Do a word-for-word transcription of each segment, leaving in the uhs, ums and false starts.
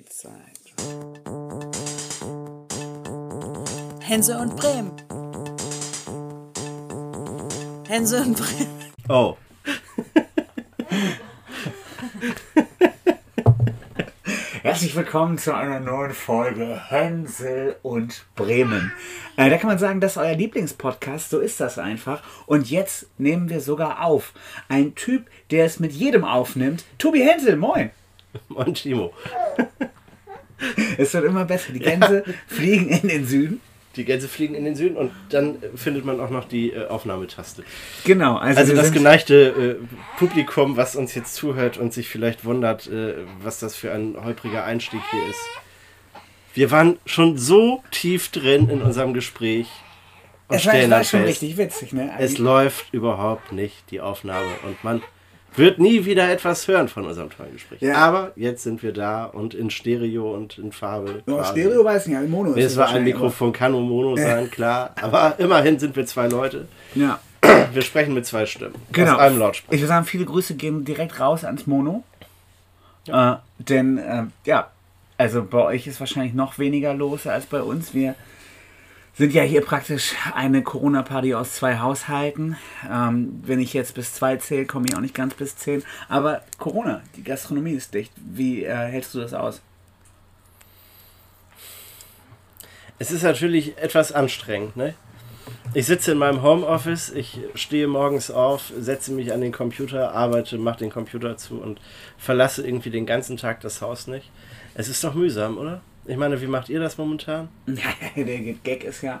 Endzeit. Hänsel und Bremen. Hänsel und Bremen. Oh. Herzlich willkommen zu einer neuen Folge Hänsel und Bremen. Äh, da kann man sagen, das ist euer Lieblingspodcast, so ist das einfach. Und jetzt nehmen wir sogar auf. Ein Typ, der es mit jedem aufnimmt. Tobi Hänsel, moin. Moin, Timo. Es wird immer besser. Die Gänse ja. fliegen in den Süden. Die Gänse fliegen in den Süden und dann findet man auch noch die äh, Aufnahmetaste. Genau. Also, also das geneigte äh, Publikum, was uns jetzt zuhört und sich vielleicht wundert, äh, was das für ein holpriger Einstieg hier ist. Wir waren schon so tief drin in unserem Gespräch. Und es war, es war schon fest, richtig witzig, ne? Es läuft überhaupt nicht, die Aufnahme. Und man wird nie wieder etwas hören von unserem tollen Gespräch. Ja. Aber jetzt sind wir da und in Stereo und in Farbe. Oh, Stereo weiß nicht, in Mono ist es. Es war ein Mikrofon, kann nur Mono sein, klar. Aber immerhin sind wir zwei Leute. Ja. Wir sprechen mit zwei Stimmen. Genau. Aus einem Lautsprecher. Ich würde sagen, viele Grüße gehen direkt raus ans Mono. Ja. Äh, denn, äh, ja, also bei euch ist wahrscheinlich noch weniger los als bei uns. Wir sind ja hier praktisch eine Corona-Party aus zwei Haushalten. Ähm, wenn ich jetzt bis zwei zähle, komme ich auch nicht ganz bis zehn. Aber Corona, die Gastronomie ist dicht. Wie äh, hältst du das aus? Es ist natürlich etwas anstrengend, ne? Ich sitze in meinem Homeoffice, ich stehe morgens auf, setze mich an den Computer, arbeite, mache den Computer zu und verlasse irgendwie den ganzen Tag das Haus nicht. Es ist doch mühsam, oder? Ich meine, wie macht ihr das momentan? Der Gag ist ja,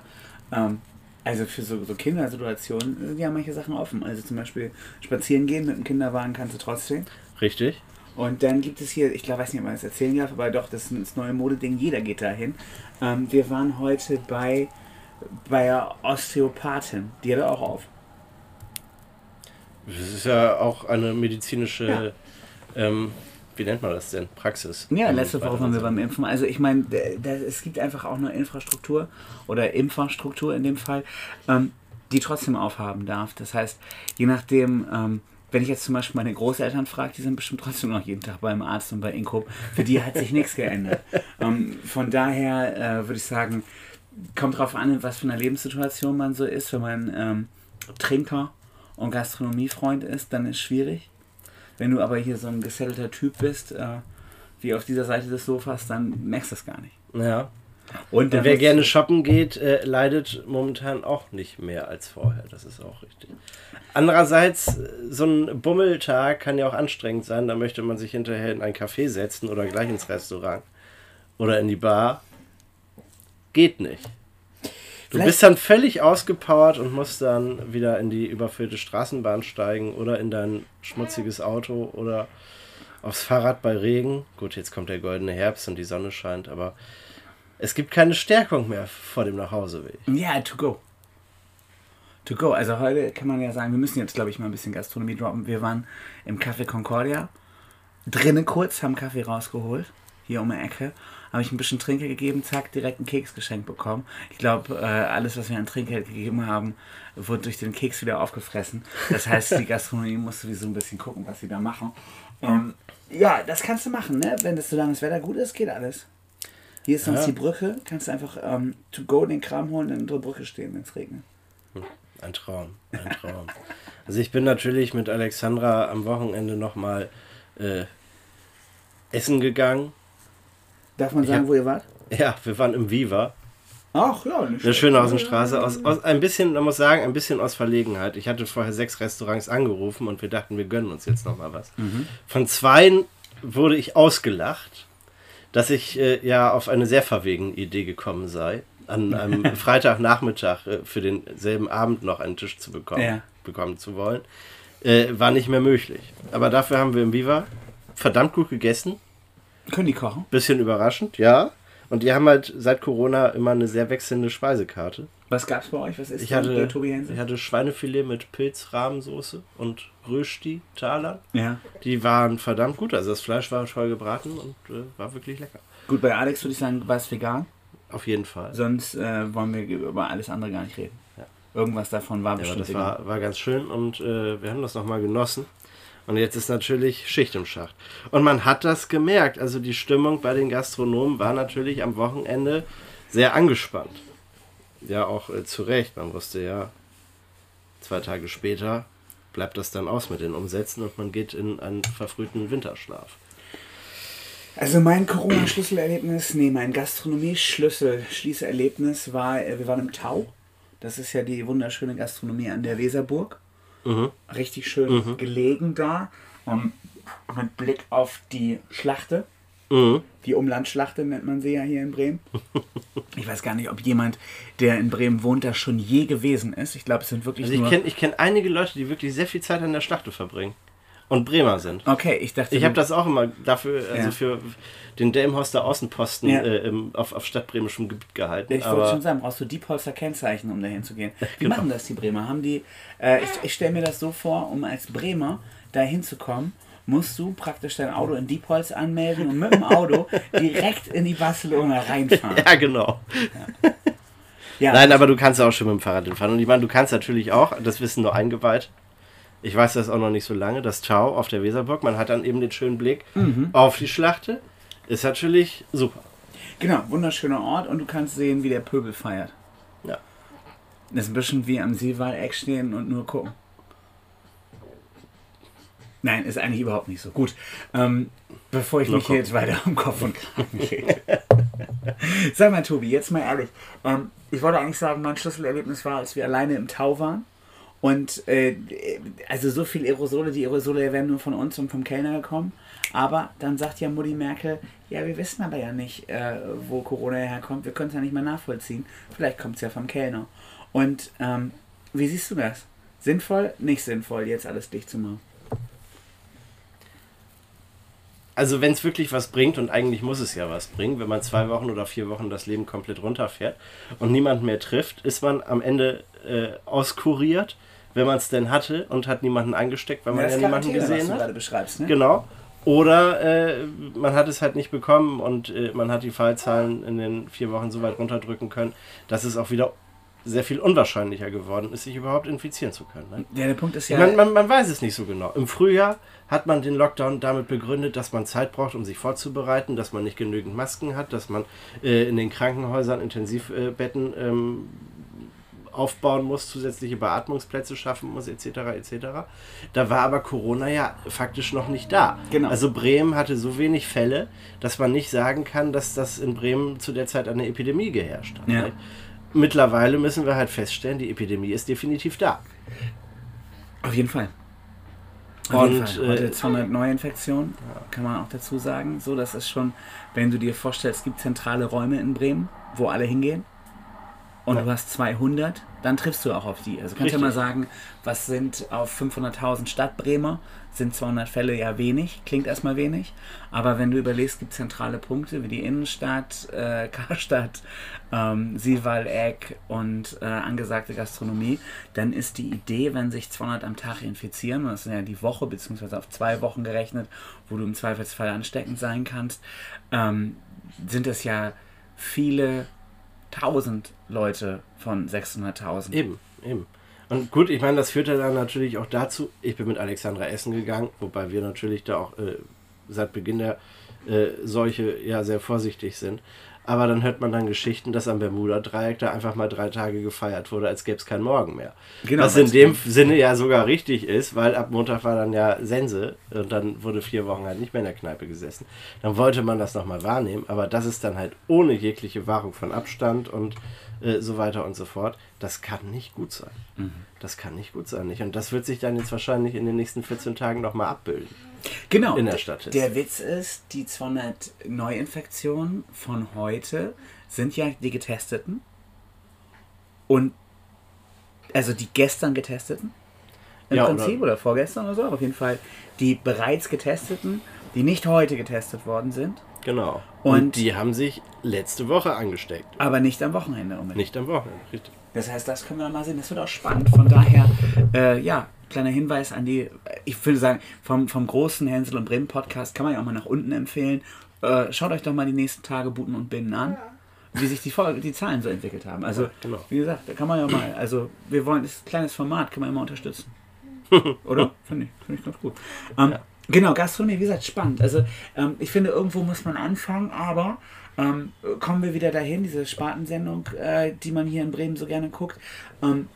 ähm, also für so, so Kindersituationen sind ja manche Sachen offen. Also zum Beispiel spazieren gehen mit dem Kinderwagen kannst du trotzdem. Richtig. Und dann gibt es hier, ich glaube, weiß nicht, ob man das erzählen darf, aber doch, das ist das neue Modeding, jeder geht da hin. Ähm, wir waren heute bei, bei der Osteopathin, die hatte auch auf. Das ist ja auch eine medizinische... Ja. Ähm, Wie nennt man das denn? Praxis? Ja, letzte Woche waren wir beim Impfen. Also ich meine, es gibt einfach auch eine Infrastruktur oder Infrastruktur in dem Fall, ähm, die trotzdem aufhaben darf. Das heißt, je nachdem, ähm, wenn ich jetzt zum Beispiel meine Großeltern frage, die sind bestimmt trotzdem noch jeden Tag beim Arzt und bei Inkub. Für die hat sich nichts geändert. Ähm, von daher äh, würde ich sagen, kommt drauf an, in was für einer Lebenssituation man so ist. Wenn man ähm, Trinker und Gastronomiefreund ist, dann ist es schwierig. Wenn du aber hier so ein gesettelter Typ bist, äh, wie auf dieser Seite des Sofas, dann merkst du es gar nicht. Ja. Und, Und wer gerne shoppen geht, äh, leidet momentan auch nicht mehr als vorher. Das ist auch richtig. Andererseits, so ein Bummeltag kann ja auch anstrengend sein. Da möchte man sich hinterher in ein Café setzen oder gleich ins Restaurant oder in die Bar. Geht nicht. Du Vielleicht bist dann völlig ausgepowert und musst dann wieder in die überfüllte Straßenbahn steigen oder in dein schmutziges Auto oder aufs Fahrrad bei Regen. Gut, jetzt kommt der goldene Herbst und die Sonne scheint, aber es gibt keine Stärkung mehr vor dem Nachhauseweg. Ja, yeah, to go. To go. Also heute kann man ja sagen, wir müssen jetzt, glaube ich, mal ein bisschen Gastronomie droppen. Wir waren im Café Concordia, drinnen kurz, haben Kaffee rausgeholt, hier um die Ecke. Habe ich ein bisschen Trinkgeld gegeben, zack, direkt einen Keks geschenkt bekommen. Ich glaube, äh, alles, was wir an Trinkgeld gegeben haben, wurde durch den Keks wieder aufgefressen. Das heißt, die Gastronomie muss sowieso ein bisschen gucken, was sie da machen. Ähm, ja, das kannst du machen, ne? Wenn das, solange das Wetter gut ist, geht alles. Hier ist sonst ja. die Brücke, kannst du einfach ähm, to go den Kram holen und in der Brücke stehen, wenn es regnet. Ein Traum, ein Traum. Also ich bin natürlich mit Alexandra am Wochenende nochmal äh, essen gegangen. Darf man sagen, ja. wo ihr wart? Ja, wir waren im Viva. Ach ja, nicht schlecht. Schöne Außenstraße. Aus, aus, ein bisschen, man muss sagen, ein bisschen aus Verlegenheit. Ich hatte vorher sechs Restaurants angerufen und wir dachten, wir gönnen uns jetzt nochmal was. Mhm. Von zweien wurde ich ausgelacht, dass ich äh, ja auf eine sehr verwegene Idee gekommen sei, an einem Freitagnachmittag äh, für denselben Abend noch einen Tisch zu bekommen, ja. bekommen zu wollen. Äh, war nicht mehr möglich. Aber dafür haben wir im Viva verdammt gut gegessen. Können die kochen? Bisschen überraschend, ja. Und die haben halt seit Corona immer eine sehr wechselnde Speisekarte. Was gab's bei euch? Was ist ich hatte, der Tobi Hänsel? Ich hatte Schweinefilet mit Pilzrahmensoße und Rösti, Taler. Ja. Die waren verdammt gut. Also das Fleisch war toll gebraten und äh, war wirklich lecker. Gut, bei Alex würde ich sagen, du warst vegan. Auf jeden Fall. Sonst äh, wollen wir über alles andere gar nicht reden. Ja. Irgendwas davon war ja, bestimmt aber das war, war ganz schön und äh, wir haben das nochmal genossen. Und jetzt ist natürlich Schicht im Schacht. Und man hat das gemerkt. Also die Stimmung bei den Gastronomen war natürlich am Wochenende sehr angespannt. Ja, auch äh, zu Recht. Man wusste ja, zwei Tage später bleibt das dann aus mit den Umsätzen und man geht in einen verfrühten Winterschlaf. Also mein Corona-Schlüsselerlebnis, nee, mein Gastronomie-Schlüssel-Schließerlebnis war, wir waren im Tau. Das ist ja die wunderschöne Gastronomie an der Weserburg. Mhm. Richtig schön mhm. gelegen da. Und mit Blick auf die Schlachte. Mhm. Die Umlandschlachte nennt man sie ja hier in Bremen. Ich weiß gar nicht, ob jemand, der in Bremen wohnt, da schon je gewesen ist. Ich glaube, es sind wirklich also ich nur... Kenn, ich kenne einige Leute, die wirklich sehr viel Zeit an der Schlachte verbringen. Und Bremer sind. Okay, ich dachte... Ich habe das auch immer dafür, also ja. für den Delmenhorster Außenposten ja. äh, im, auf, auf stadtbremischem Gebiet gehalten. Ich aber wollte schon sagen, brauchst du die Polster Kennzeichen, um da hinzugehen. Wie genau. machen das die Bremer? Haben die... Äh, ich ich stelle mir das so vor, um als Bremer da hinzukommen, musst du praktisch dein Auto in Diepholz anmelden und mit dem Auto direkt in die Barcelona reinfahren. Ja, genau. Ja. Ja, nein, aber du kannst auch schon mit dem Fahrrad hinfahren. Und ich meine, du kannst natürlich auch, das wissen nur eingeweiht, ich weiß das auch noch nicht so lange, das Tau auf der Weserburg, man hat dann eben den schönen Blick mhm. auf die Schlachte, ist natürlich super. Genau, wunderschöner Ort und du kannst sehen, wie der Pöbel feiert. Ja. Das ist ein bisschen wie am Seewald-Eck stehen und nur gucken. Nein, ist eigentlich überhaupt nicht so. Gut, ähm, bevor ich mich hier jetzt weiter um Kopf und Kragen rede. Sag mal, Tobi, jetzt mal ehrlich. Ähm, ich wollte eigentlich sagen, mein Schlüsselerlebnis war, als wir alleine im Tau waren. Und äh, also so viel Aerosole, die Aerosole werden nur von uns und vom Kellner gekommen. Aber dann sagt ja Mutti Merkel, ja, wir wissen aber ja nicht, äh, wo Corona herkommt. Wir können es ja nicht mehr nachvollziehen. Vielleicht kommt es ja vom Kellner. Und ähm, wie siehst du das? Sinnvoll, nicht sinnvoll, jetzt alles dicht zu machen? Also wenn es wirklich was bringt, und eigentlich muss es ja was bringen, wenn man zwei Wochen oder vier Wochen das Leben komplett runterfährt und niemand mehr trifft, ist man am Ende äh, auskuriert, wenn man es denn hatte und hat niemanden angesteckt, weil ja, man ja niemanden gesehen hat. Das ist was du gerade beschreibst, ne? Genau. Oder äh, man hat es halt nicht bekommen und äh, man hat die Fallzahlen in den vier Wochen so weit runterdrücken können, dass es auch wieder sehr viel unwahrscheinlicher geworden ist, sich überhaupt infizieren zu können. Ne? Ja, der Punkt ist ja... Man, man, man weiß es nicht so genau. Im Frühjahr hat man den Lockdown damit begründet, dass man Zeit braucht, um sich vorzubereiten, dass man nicht genügend Masken hat, dass man äh, in den Krankenhäusern Intensivbetten ähm, aufbauen muss, zusätzliche Beatmungsplätze schaffen muss, et cetera et cetera. Da war aber Corona ja faktisch noch nicht da. Genau. Also Bremen hatte so wenig Fälle, dass man nicht sagen kann, dass das in Bremen zu der Zeit eine Epidemie geherrscht hat. Ja. Ne? Mittlerweile müssen wir halt feststellen, die Epidemie ist definitiv da. Auf jeden Fall. Auf jeden Fall. Und jetzt von der Neuinfektion, kann man auch dazu sagen. So, das ist schon, wenn du dir vorstellst, es gibt zentrale Räume in Bremen, wo alle hingehen und ja. du hast zweihundert, dann triffst du auch auf die. Also kannst du ja mal sagen, was sind auf fünfhunderttausend Stadtbremer, sind zweihundert Fälle ja wenig, klingt erstmal wenig, aber wenn du überlegst, gibt es zentrale Punkte wie die Innenstadt, äh, Karstadt, ähm, Siwal-Eck und äh, angesagte Gastronomie, dann ist die Idee, wenn sich zweihundert am Tag infizieren, und das ist ja die Woche, beziehungsweise auf zwei Wochen gerechnet, wo du im Zweifelsfall ansteckend sein kannst, ähm, sind das ja viele tausend Leute von sechshunderttausend. Eben, eben. Und gut, ich meine, das führte dann natürlich auch dazu, ich bin mit Alexandra essen gegangen, wobei wir natürlich da auch äh, seit Beginn der äh, Seuche ja sehr vorsichtig sind. Aber dann hört man dann Geschichten, dass am Bermuda-Dreieck da einfach mal drei Tage gefeiert wurde, als gäbe es keinen Morgen mehr. Genau, was in dem Sinne ja sogar richtig ist, weil ab Montag war dann ja Sense und dann wurde vier Wochen halt nicht mehr in der Kneipe gesessen. Dann wollte man das nochmal wahrnehmen, aber das ist dann halt ohne jegliche Wahrung von Abstand und äh, so weiter und so fort. Das kann nicht gut sein. Mhm. Das kann nicht gut sein. Nicht? Und das wird sich dann jetzt wahrscheinlich in den nächsten vierzehn Tagen nochmal abbilden. Genau, in der Stadt. Der Witz ist, die zweihundert Neuinfektionen von heute sind ja die Getesteten und also die gestern Getesteten im ja, Prinzip oder? oder vorgestern oder so, aber auf jeden Fall die bereits Getesteten, die nicht heute getestet worden sind. Genau. Und, und die haben sich letzte Woche angesteckt. Aber nicht am Wochenende unbedingt. Nicht am Wochenende, richtig. Das heißt, das können wir mal sehen. Das wird auch spannend. Von daher, äh, ja, kleiner Hinweis an die, ich würde sagen, vom, vom großen Hänsel und Bremen Podcast kann man ja auch mal nach unten empfehlen. Äh, schaut euch doch mal die nächsten Tage Buten und Binnen an, ja. wie sich die, die Zahlen so entwickelt haben. Also, ja, genau. Wie gesagt, da kann man ja mal, also wir wollen, das ist ein kleines Format, kann man immer unterstützen. Oder? Finde ich, find ich ganz gut. Ähm, ja. Genau, Gastronomie, wie gesagt, spannend. Also ähm, ich finde, irgendwo muss man anfangen, aber ähm, kommen wir wieder dahin, diese Spartensendung, äh, die man hier in Bremen so gerne guckt. Ähm,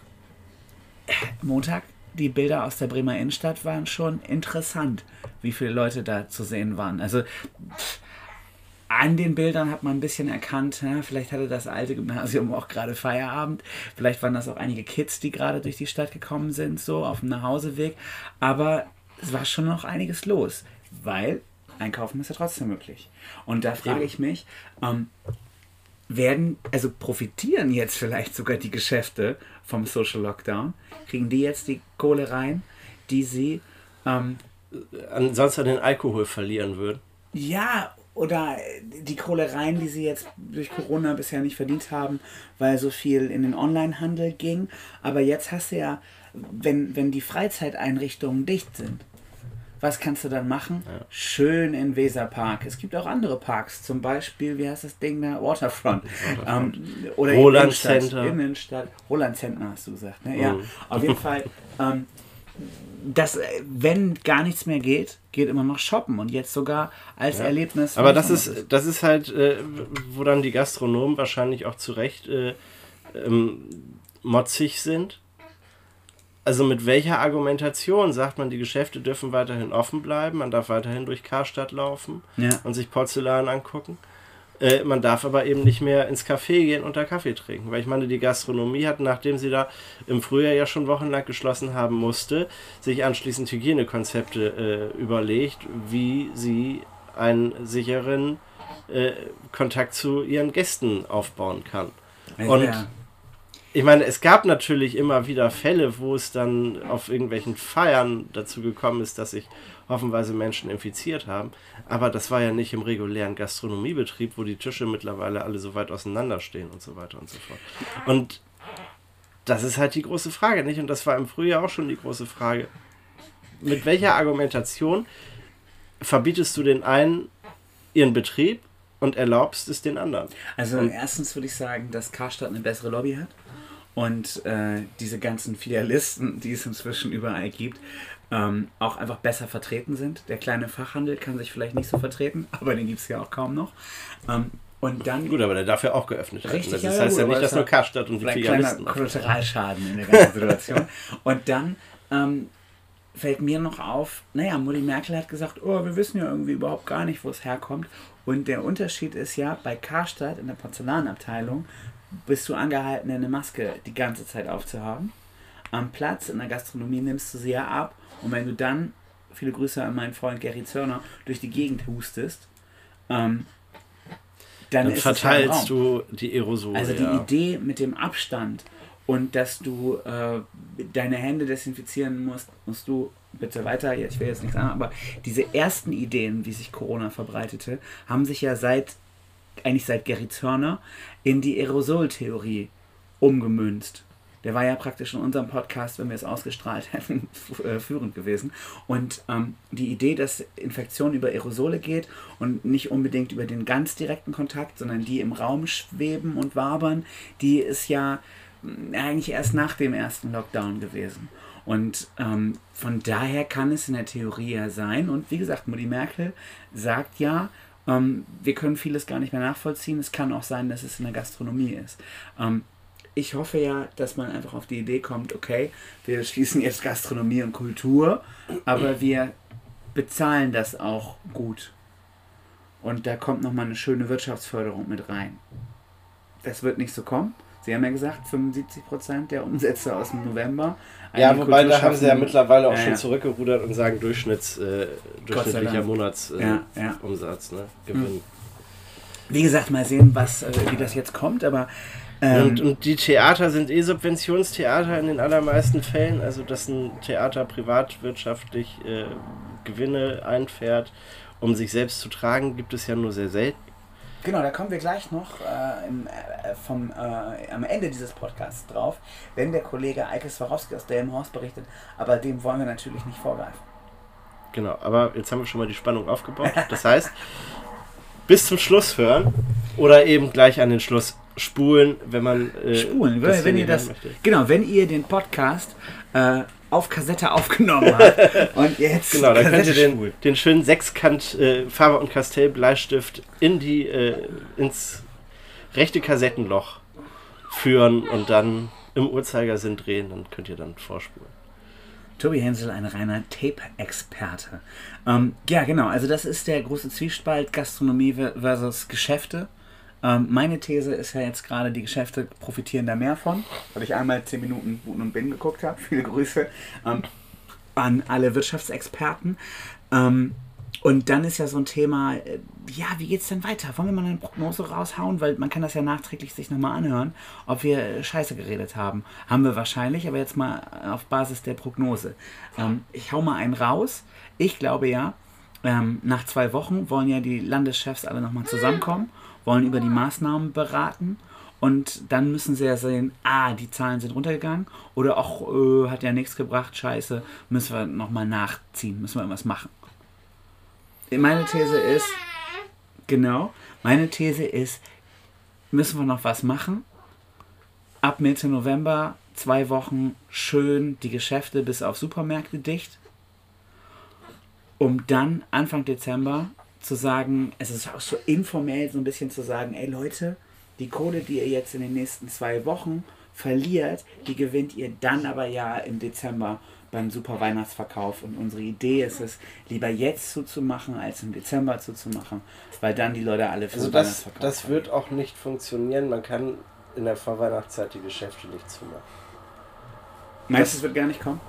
Montag, die Bilder aus der Bremer Innenstadt waren schon interessant, wie viele Leute da zu sehen waren. Also pff, an den Bildern hat man ein bisschen erkannt, ne? Vielleicht hatte das alte Gymnasium auch gerade Feierabend, vielleicht waren das auch einige Kids, die gerade durch die Stadt gekommen sind, so auf dem Nachhauseweg, aber es war schon noch einiges los, weil einkaufen ist ja trotzdem möglich. Und da frage ich mich, ähm, werden, also profitieren jetzt vielleicht sogar die Geschäfte vom Social Lockdown? Kriegen die jetzt die Kohle rein, die sie ähm, ansonsten an den Alkohol verlieren würden? Ja, oder die Kohle rein, die sie jetzt durch Corona bisher nicht verdient haben, weil so viel in den Onlinehandel ging. Aber jetzt hast du ja, wenn, wenn die Freizeiteinrichtungen dicht sind, was kannst du dann machen? Ja. Schön in Weserpark. Es gibt auch andere Parks, zum Beispiel, wie heißt das Ding da? Waterfront. Waterfront. Ähm, oder Roland Center. Innenstadt. Roland Center hast du gesagt, ne? Oh. Ja, auf jeden Fall. Ähm, das, wenn gar nichts mehr geht, geht immer noch shoppen und jetzt sogar als ja. Erlebnis. Aber das ist, ist, das ist halt, äh, wo dann die Gastronomen wahrscheinlich auch zu Recht äh, ähm, motzig sind. Also mit welcher Argumentation sagt man, die Geschäfte dürfen weiterhin offen bleiben, man darf weiterhin durch Karstadt laufen ja. und sich Porzellan angucken. Äh, man darf aber eben nicht mehr ins Café gehen und da Kaffee trinken. Weil ich meine, die Gastronomie hat, nachdem sie da im Frühjahr ja schon wochenlang geschlossen haben musste, sich anschließend Hygienekonzepte äh, überlegt, wie sie einen sicheren äh, Kontakt zu ihren Gästen aufbauen kann. Ja. Und ich meine, es gab natürlich immer wieder Fälle, wo es dann auf irgendwelchen Feiern dazu gekommen ist, dass sich hoffenweise Menschen infiziert haben. Aber das war ja nicht im regulären Gastronomiebetrieb, wo die Tische mittlerweile alle so weit auseinanderstehen und so weiter und so fort. Und das ist halt die große Frage, nicht? Und das war im Frühjahr auch schon die große Frage. Mit welcher Argumentation verbietest du den einen ihren Betrieb und erlaubst es den anderen? Also und erstens würde ich sagen, dass Karstadt eine bessere Lobby hat. Und äh, diese ganzen Filialisten, die es inzwischen überall gibt, ähm, auch einfach besser vertreten sind. Der kleine Fachhandel kann sich vielleicht nicht so vertreten, aber den gibt es ja auch kaum noch. Ähm, und dann gut, aber der darf ja auch geöffnet werden. Das ja, heißt gut, ja nicht, dass nur Karstadt und die Filialisten... Ein kleiner Kollateralschaden in der ganzen Situation. Und dann ähm, fällt mir noch auf, naja, Mutti Merkel hat gesagt, oh, wir wissen ja irgendwie überhaupt gar nicht, wo es herkommt. Und der Unterschied ist ja, bei Karstadt in der Porzellanabteilung bist du angehalten, eine Maske die ganze Zeit aufzuhaben. Am Platz in der Gastronomie nimmst du sie ja ab und wenn du dann, viele Grüße an meinen Freund Gary Zörner, durch die Gegend hustest, ähm, dann, dann ist verteilst es du die Aerosole. Also die ja. Idee mit dem Abstand und dass du äh, deine Hände desinfizieren musst, musst du bitte weiter, ich will jetzt nichts sagen, aber diese ersten Ideen, wie sich Corona verbreitete, haben sich ja seit eigentlich seit Gary Zörner, in die Aerosol-Theorie umgemünzt. Der war ja praktisch in unserem Podcast, wenn wir es ausgestrahlt hätten, führend gewesen. Und ähm, die Idee, dass Infektion über Aerosole geht und nicht unbedingt über den ganz direkten Kontakt, sondern die im Raum schweben und wabern, die ist ja eigentlich erst nach dem ersten Lockdown gewesen. Und ähm, von daher kann es in der Theorie ja sein. Und wie gesagt, Mutti Merkel sagt ja, Um, wir können vieles gar nicht mehr nachvollziehen. Es kann auch sein, dass es in der Gastronomie ist. Um, ich hoffe ja, dass man einfach auf die Idee kommt, okay, wir schließen jetzt Gastronomie und Kultur, aber wir bezahlen das auch gut. Und da kommt nochmal eine schöne Wirtschaftsförderung mit rein. Das wird nicht so kommen. Sie haben ja gesagt, fünfundsiebzig Prozent der Umsätze aus dem November. Ja, wobei da haben sie ja mittlerweile auch ja, schon ja. zurückgerudert und sagen Durchschnitts, äh, durchschnittlicher Monatsumsatz, äh, ja, ja. Umsatz, ne? Gewinn. Wie gesagt, mal sehen, was, äh, wie das jetzt kommt, aber... Ähm, und, und die Theater sind eh Subventionstheater in den allermeisten Fällen, also dass ein Theater privatwirtschaftlich äh, Gewinne einfährt, um sich selbst zu tragen, gibt es ja nur sehr selten. Genau, da kommen wir gleich noch äh, im, äh, vom, äh, am Ende dieses Podcasts drauf, wenn der Kollege Eike Swarovski aus Delmenhorst berichtet, aber dem wollen wir natürlich nicht vorgreifen. Genau, aber jetzt haben wir schon mal die Spannung aufgebaut. Das heißt, bis zum Schluss hören oder eben gleich an den Schluss spulen, wenn man... Äh, spulen, wenn, wenn ihr das... Genau, wenn ihr den Podcast... Äh, auf Kassette aufgenommen hat. Und jetzt genau, da könnt ihr den, den schönen Sechskant äh, Faber und Castell Bleistift in die, äh, ins rechte Kassettenloch führen und dann im Uhrzeigersinn drehen, dann könnt ihr dann vorspulen. Tobi Hänsel, ein reiner Tape-Experte. Ähm, ja, genau, also das ist der große Zwiespalt Gastronomie versus Geschäfte. Ähm, meine These ist ja jetzt gerade, die Geschäfte profitieren da mehr von, weil ich einmal zehn Minuten Buten und Binnen geguckt habe. Viele Grüße ähm, an alle Wirtschaftsexperten. Ähm, und dann ist ja so ein Thema, äh, ja, wie geht's denn weiter? Wollen wir mal eine Prognose raushauen? Weil man kann das ja nachträglich sich nochmal anhören, ob wir Scheiße geredet haben. Haben wir wahrscheinlich, aber jetzt mal auf Basis der Prognose. Ähm, ich hau mal einen raus. Ich glaube ja, ähm, nach zwei Wochen wollen ja die Landeschefs alle nochmal zusammenkommen, wollen über die Maßnahmen beraten und dann müssen sie ja sehen, ah, die Zahlen sind runtergegangen oder ach, äh, hat ja nichts gebracht, scheiße, müssen wir nochmal nachziehen, müssen wir irgendwas machen. Meine These ist, genau, meine These ist, müssen wir noch was machen? Ab Mitte November, zwei Wochen, schön die Geschäfte bis auf Supermärkte dicht, um dann Anfang Dezember zu sagen, es ist auch so informell so ein bisschen zu sagen, ey Leute, die Kohle, die ihr jetzt in den nächsten zwei Wochen verliert, die gewinnt ihr dann aber ja im Dezember beim super Weihnachtsverkauf. Und unsere Idee ist es, lieber jetzt zuzumachen, als im Dezember zuzumachen, weil dann die Leute alle für also den Weihnachtsverkauf das haben. Wird auch nicht funktionieren. Man kann in der Vorweihnachtszeit die Geschäfte nicht zumachen. Meinst du, es wird gar nicht kommen?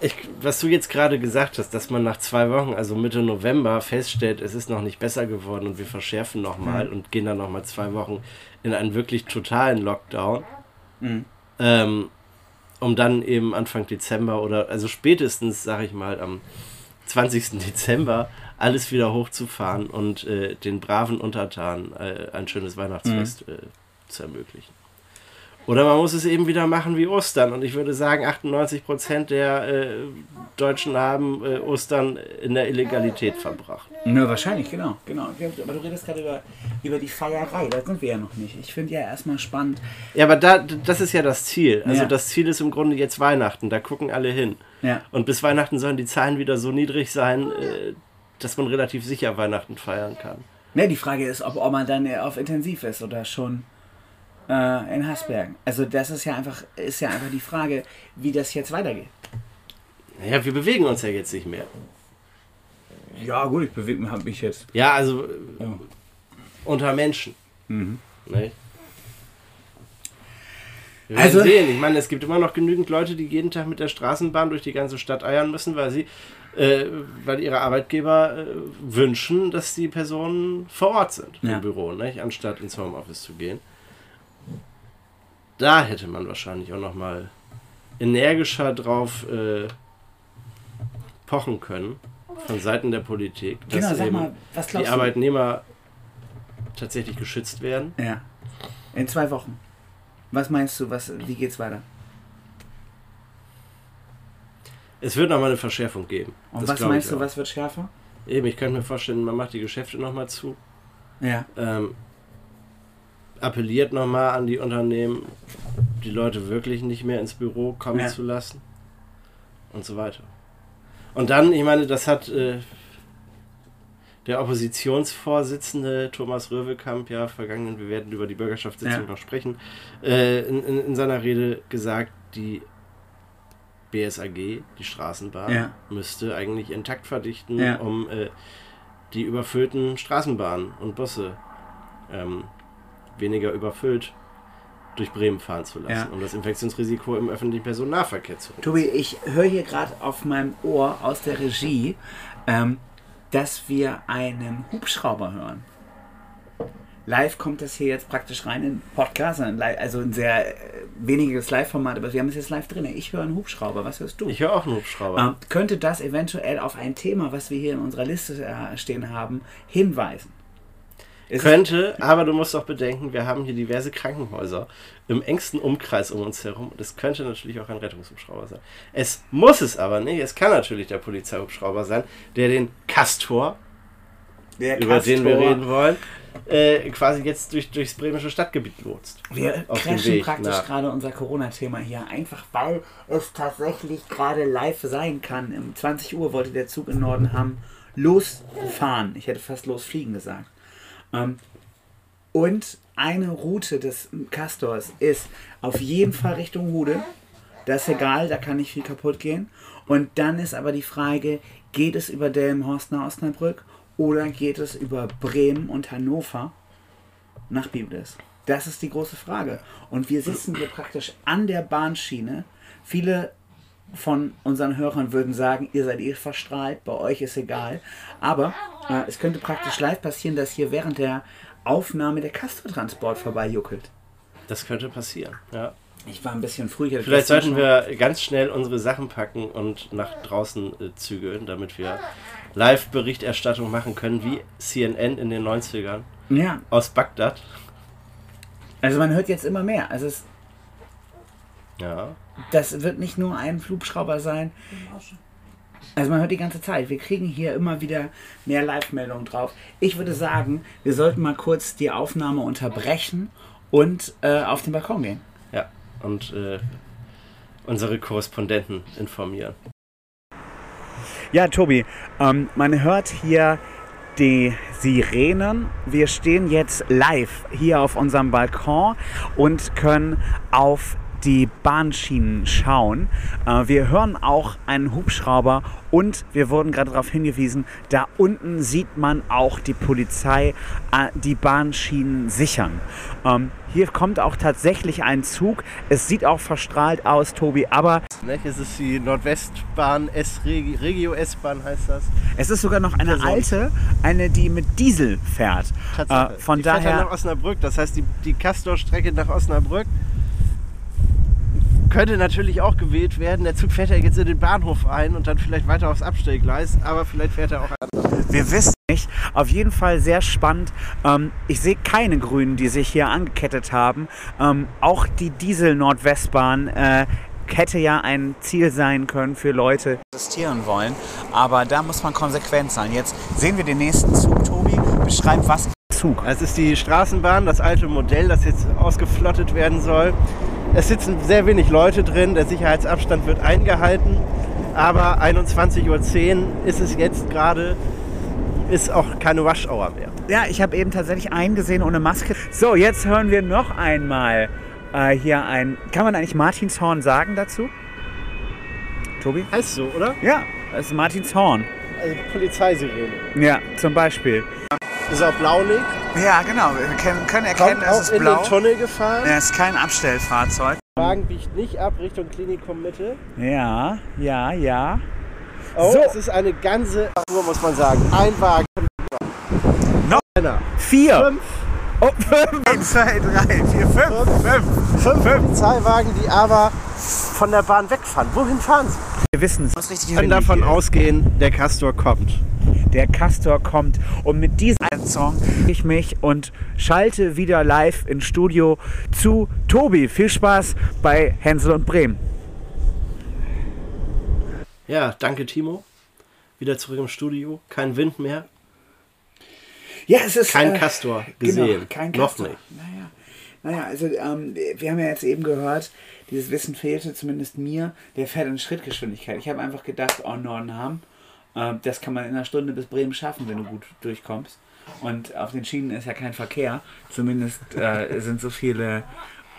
Ich, was du jetzt gerade gesagt hast, dass man nach zwei Wochen, also Mitte November, feststellt, es ist noch nicht besser geworden und wir verschärfen nochmal mhm. und gehen dann nochmal zwei Wochen in einen wirklich totalen Lockdown, mhm. ähm, um dann eben Anfang Dezember oder also spätestens, sag ich mal, am zwanzigsten Dezember alles wieder hochzufahren und äh, den braven Untertanen äh, ein schönes Weihnachtsfest mhm. äh, zu ermöglichen. Oder man muss es eben wieder machen wie Ostern. Und ich würde sagen, achtundneunzig Prozent der äh, Deutschen haben äh, Ostern in der Illegalität verbracht. Na, wahrscheinlich, genau. genau. Aber du redest gerade über, über die Feierei. Da sind wir ja noch nicht. Ich finde ja erstmal spannend. Ja, aber da, das ist ja das Ziel. Also ja. Das Ziel ist im Grunde jetzt Weihnachten. Da gucken alle hin. Ja. Und bis Weihnachten sollen die Zahlen wieder so niedrig sein, äh, dass man relativ sicher Weihnachten feiern kann. Ne, die Frage ist, ob Oma dann eher auf Intensiv ist oder schon in Hasbergen. Also das ist ja einfach ist ja einfach die Frage, wie das jetzt weitergeht. Naja, wir bewegen uns ja jetzt nicht mehr. Ja gut, ich bewege mich jetzt. Ja, also oh. unter Menschen. Mhm. Ne? Wir also, sehen. Ich meine, es gibt immer noch genügend Leute, die jeden Tag mit der Straßenbahn durch die ganze Stadt eiern müssen, weil sie, äh, weil ihre Arbeitgeber äh, wünschen, dass die Personen vor Ort sind ja. im Büro, nicht? Anstatt ins Homeoffice zu gehen. Da hätte man wahrscheinlich auch nochmal energischer drauf äh, pochen können, von Seiten der Politik, dass genau, sag eben mal, was glaubst die Arbeitnehmer du? Tatsächlich geschützt werden. Ja. In zwei Wochen. Was meinst du, was, wie geht's weiter? Es wird nochmal eine Verschärfung geben. Und das was meinst du, auch. Was wird schärfer? Eben, ich könnte mir vorstellen, man macht die Geschäfte nochmal zu. Ja. Ähm, appelliert nochmal an die Unternehmen, die Leute wirklich nicht mehr ins Büro kommen ja. zu lassen und so weiter. Und dann, ich meine, das hat äh, der Oppositionsvorsitzende Thomas Röwekamp ja vergangenen, wir werden über die Bürgerschaftssitzung ja. noch sprechen, äh, in, in, in seiner Rede gesagt, die B S A G, die Straßenbahn, ja. müsste eigentlich intakt verdichten, ja. um äh, die überfüllten Straßenbahnen und Busse ähm, weniger überfüllt durch Bremen fahren zu lassen, ja. um das Infektionsrisiko im öffentlichen Personennahverkehr zu reduzieren. Tobi, ich höre hier gerade auf meinem Ohr aus der Regie, ähm, dass wir einen Hubschrauber hören. Live kommt das hier jetzt praktisch rein in Podcast, also ein sehr äh, weniges Live-Format, aber wir haben es jetzt live drin. Ich höre einen Hubschrauber, was hörst du? Ich höre auch einen Hubschrauber. Ähm, könnte das eventuell auf ein Thema, was wir hier in unserer Liste äh, stehen haben, hinweisen? Es könnte, aber du musst auch bedenken, wir haben hier diverse Krankenhäuser im engsten Umkreis um uns herum und es könnte natürlich auch ein Rettungshubschrauber sein. Es muss es aber nicht, es kann natürlich der Polizeihubschrauber sein, der den Castor Der über Castor, den wir reden wollen, äh, quasi jetzt durch, durchs bremische Stadtgebiet lotst. Wir crashen praktisch gerade unser Corona-Thema hier, einfach weil es tatsächlich gerade live sein kann. Um zwanzig Uhr wollte der Zug in Nordenham losfahren. Ich hätte fast losfliegen gesagt. Ähm, und eine Route des Castors ist auf jeden Fall Richtung Hude. Das ist egal, da kann nicht viel kaputt gehen. Und dann ist aber die Frage, geht es über Delmenhorst nach Osnabrück oder geht es über Bremen und Hannover nach Biblis? Das ist die große Frage. Und wir sitzen hier praktisch an der Bahnschiene. Viele von unseren Hörern würden sagen, ihr seid eh verstrahlt, bei euch ist egal. Aber äh, es könnte praktisch live passieren, dass hier während der Aufnahme der Castor-Transport vorbei juckelt. Das könnte passieren, ja. Ich war ein bisschen früh. Vielleicht sollten wir ganz schnell unsere Sachen packen und nach draußen äh, zügeln, damit wir Live-Berichterstattung machen können, wie C N N in den neunzigern. Ja. Aus Bagdad. Also man hört jetzt immer mehr. Also es, ja. Das wird nicht nur ein Flugschrauber sein. Also man hört die ganze Zeit. Wir kriegen hier immer wieder mehr Live-Meldungen drauf. Ich würde sagen, wir sollten mal kurz die Aufnahme unterbrechen und äh, auf den Balkon gehen. Ja. Und äh, unsere Korrespondenten informieren. Ja, Tobi, ähm, man hört hier die Sirenen. Wir stehen jetzt live hier auf unserem Balkon und können auf die Bahnschienen schauen. Äh, wir hören auch einen Hubschrauber und wir wurden gerade darauf hingewiesen, da unten sieht man auch die Polizei äh, die Bahnschienen sichern. Ähm, Hier kommt auch tatsächlich ein Zug. Es sieht auch verstrahlt aus, Tobi, aber... Es ist die Nordwestbahn, S-Regio, Regio S-Bahn heißt das. Es ist sogar noch eine alte, eine, die mit Diesel fährt. Tatsache. Äh, von die daher fährt dann nach Osnabrück. Das heißt, die, die Castor-Strecke nach Osnabrück könnte natürlich auch gewählt werden. Der Zug fährt ja jetzt in den Bahnhof ein und dann vielleicht weiter aufs Abstellgleis, aber vielleicht fährt er auch anders. Wir wissen nicht. Auf jeden Fall sehr spannend. Ähm, ich sehe keine Grünen, die sich hier angekettet haben. Ähm, auch die Diesel-Nordwestbahn äh, hätte ja ein Ziel sein können für Leute, die protestieren wollen. Aber da muss man konsequent sein. Jetzt sehen wir den nächsten Zug. Tobi, beschreib was. Zug. Es ist die Straßenbahn, das alte Modell, das jetzt ausgeflottet werden soll. Es sitzen sehr wenig Leute drin, der Sicherheitsabstand wird eingehalten, aber einundzwanzig Uhr zehn ist es jetzt gerade, ist auch keine Rush Hour mehr. Ja, ich habe eben tatsächlich einen gesehen ohne Maske. So, jetzt hören wir noch einmal äh, hier ein, kann man eigentlich Martinshorn sagen dazu? Tobi? Heißt so, oder? Ja, das ist Martinshorn. Also Polizeisirene. Ja, zum Beispiel. Ist auch blaulicht. Ja, genau. Wir können, können erkennen, es ist blau. Kommt auch in den Tunnel gefahren. Es ist kein Abstellfahrzeug. Der Wagen biegt nicht ab Richtung Klinikum Mitte. Ja, ja, ja. Oh, so. Es ist eine ganze Tour, muss man sagen. Ein Wagen. Noch einer. Vier. Fünf. Oh, fünf. Eins, zwei, drei, vier, fünf. Fünf. Fünf. fünf. fünf. Zwei Wagen, die aber von der Bahn wegfahren. Wohin fahren sie? Wir wissen es. Wir können davon ausgehen, der Castor kommt. Der Castor kommt und mit diesem Song ich mich und schalte wieder live ins Studio zu Tobi. Viel Spaß bei Hänsel und Bremen. Ja, danke Timo. Wieder zurück im Studio. Kein Wind mehr. Ja, es ist kein äh, Castor gesehen. Genau, kein Castor. Noch nicht. Naja. Naja, also ähm, wir haben ja jetzt eben gehört, dieses Wissen fehlte zumindest mir, der fährt in Schrittgeschwindigkeit. Ich habe einfach gedacht, oh Nordenham, äh, das kann man in einer Stunde bis Bremen schaffen, wenn du gut durchkommst. Und auf den Schienen ist ja kein Verkehr, zumindest äh, sind so viele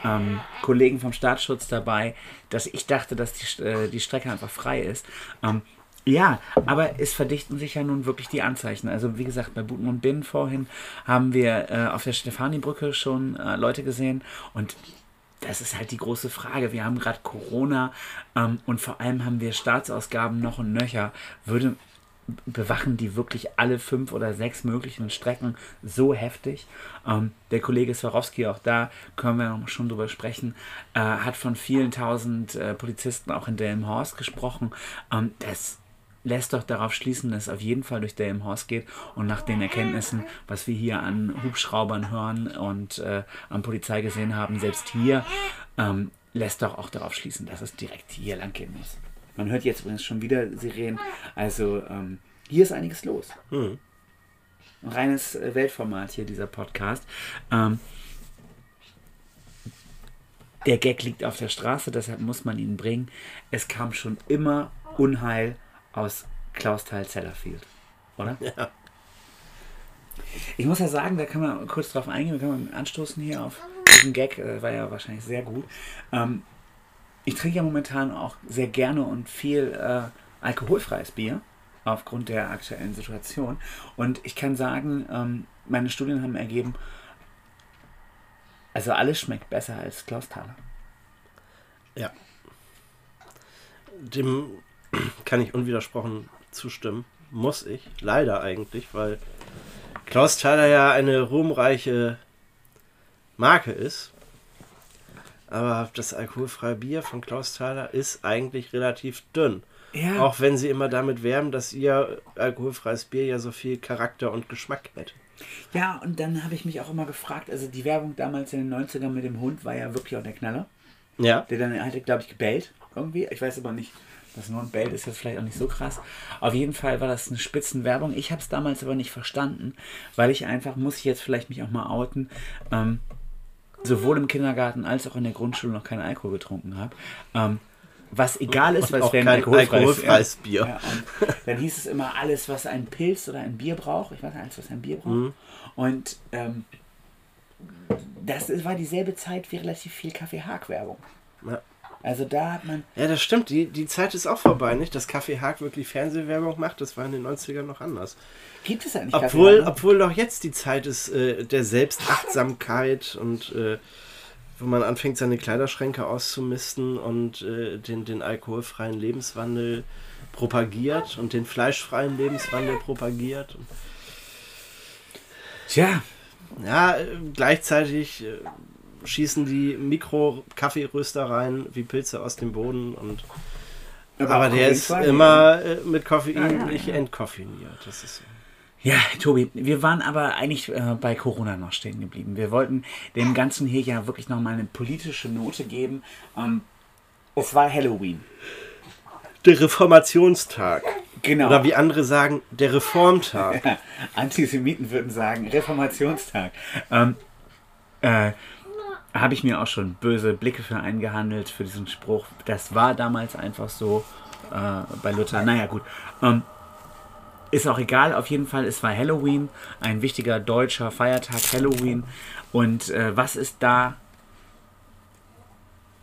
ähm, Kollegen vom Staatsschutz dabei, dass ich dachte, dass die, äh, die Strecke einfach frei ist. Ähm, Ja, aber es verdichten sich ja nun wirklich die Anzeichen. Also wie gesagt, bei Buten und Binnen vorhin haben wir äh, auf der Stefani-Brücke schon äh, Leute gesehen. Und das ist halt die große Frage. Wir haben gerade Corona ähm, und vor allem haben wir Staatsausgaben noch und nöcher. Würde, bewachen die wirklich alle fünf oder sechs möglichen Strecken so heftig? Ähm, der Kollege Swarovski, auch da können wir schon drüber sprechen, äh, hat von vielen tausend äh, Polizisten auch in Delmenhorst gesprochen. Ähm, das lässt doch darauf schließen, dass es auf jeden Fall durch Delmenhorst geht und nach den Erkenntnissen, was wir hier an Hubschraubern hören und äh, an Polizei gesehen haben, selbst hier, ähm, lässt doch auch darauf schließen, dass es direkt hier lang gehen muss. Man hört jetzt übrigens schon wieder Sirenen, also ähm, hier ist einiges los. Mhm. Ein reines Weltformat hier, dieser Podcast. Ähm, der Gag liegt auf der Straße, deshalb muss man ihn bringen. Es kam schon immer Unheil aus Clausthal-Sellafield, oder? Ja. Ich muss ja sagen, da kann man kurz drauf eingehen, da kann man anstoßen hier auf diesen Gag, war ja wahrscheinlich sehr gut. Ähm, ich trinke ja momentan auch sehr gerne und viel äh, alkoholfreies Bier, aufgrund der aktuellen Situation. Und ich kann sagen, ähm, meine Studien haben ergeben, also alles schmeckt besser als Clausthaler. Ja. Dem kann ich unwidersprochen zustimmen. Muss ich. Leider eigentlich, weil Clausthaler ja eine ruhmreiche Marke ist. Aber das alkoholfreie Bier von Clausthaler ist eigentlich relativ dünn. Ja. Auch wenn sie immer damit werben, dass ihr alkoholfreies Bier ja so viel Charakter und Geschmack hätte. Ja, und dann habe ich mich auch immer gefragt, also die Werbung damals in den neunzigern mit dem Hund war ja wirklich auch der Knaller. Ja. Der dann halt, glaube ich, gebellt irgendwie. Ich weiß aber nicht, dass nur ein Bell ist jetzt vielleicht auch nicht so krass. Auf jeden Fall war das eine Spitzenwerbung. Ich habe es damals aber nicht verstanden, weil ich einfach, muss ich jetzt vielleicht mich auch mal outen, ähm, sowohl im Kindergarten als auch in der Grundschule noch keinen Alkohol getrunken habe. Ähm, Was egal ist, weil es wäre ein alkoholfreies, alkoholfreies Bier. Ja, dann hieß es immer alles, was ein Pilz oder ein Bier braucht. Ich weiß nicht, alles, was ein Bier braucht. Mhm. Und ähm, das war dieselbe Zeit wie relativ viel Kaffee-Haag-Werbung. Ja. Also da hat man... Ja, das stimmt. Die, die Zeit ist auch vorbei, nicht? Dass Kaffee-Haag wirklich Fernsehwerbung macht, das war in den neunzigern noch anders. Gibt es eigentlich Kaffee-Haag? Obwohl doch jetzt die Zeit ist äh, der Selbstachtsamkeit und... Äh, wo man anfängt, seine Kleiderschränke auszumisten und äh, den, den alkoholfreien Lebenswandel propagiert und den fleischfreien Lebenswandel propagiert. Tja. Ja, äh, gleichzeitig äh, schießen die Mikro-Kaffeeröstereien wie Pilze aus dem Boden. Und, aber, aber der ist immer äh, mit Koffein ah, ja, nicht ja. entkoffiniert. Das ist so. Ja, Tobi, wir waren aber eigentlich äh, bei Corona noch stehen geblieben. Wir wollten dem Ganzen hier ja wirklich nochmal eine politische Note geben. Ähm, es war Halloween. Der Reformationstag. Genau. Oder wie andere sagen, der Reformtag. Ja, Antisemiten würden sagen, Reformationstag. Ähm, äh, habe ich mir auch schon böse Blicke für eingehandelt, für diesen Spruch. Das war damals einfach so äh, bei Luther. Naja, gut. Ähm, Ist auch egal, auf jeden Fall, es war Halloween, ein wichtiger deutscher Feiertag, Halloween. Und äh, was ist da,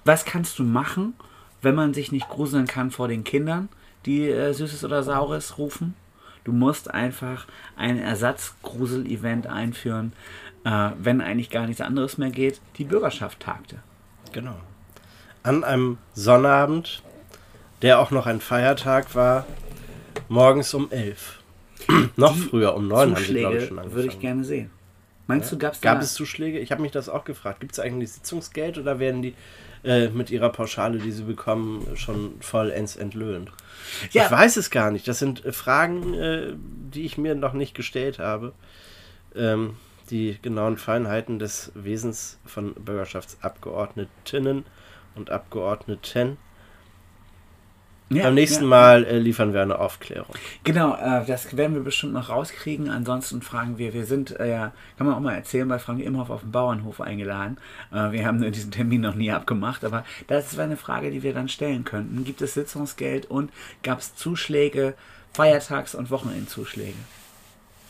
was kannst du machen, wenn man sich nicht gruseln kann vor den Kindern, die äh, Süßes oder Saures rufen? Du musst einfach ein Ersatzgrusel-Event einführen, äh, wenn eigentlich gar nichts anderes mehr geht. Die Bürgerschaft tagte. Genau. An einem Sonnabend, der auch noch ein Feiertag war, morgens um elf. Noch die früher, um neun haben die, glaube ich, schon angefangen. Würde ich gerne sehen. Meinst ja? du, gab's gab es Zuschläge? Ich habe mich das auch gefragt. Gibt es eigentlich Sitzungsgeld oder werden die äh, mit ihrer Pauschale, die sie bekommen, schon vollends entlöhnt? Ja. Ich weiß es gar nicht. Das sind äh, Fragen, äh, die ich mir noch nicht gestellt habe. Ähm, die genauen Feinheiten des Wesens von Bürgerschaftsabgeordnetinnen und Abgeordneten. Ja, Am nächsten ja. Mal äh, liefern wir eine Aufklärung. Genau, äh, das werden wir bestimmt noch rauskriegen. Ansonsten fragen wir, wir sind, äh, ja, kann man auch mal erzählen, bei Frank Imhoff auf dem Bauernhof eingeladen. Äh, wir haben diesen Termin noch nie abgemacht, aber das wäre eine Frage, die wir dann stellen könnten. Gibt es Sitzungsgeld und gab es Zuschläge, Feiertags- und Wochenendzuschläge?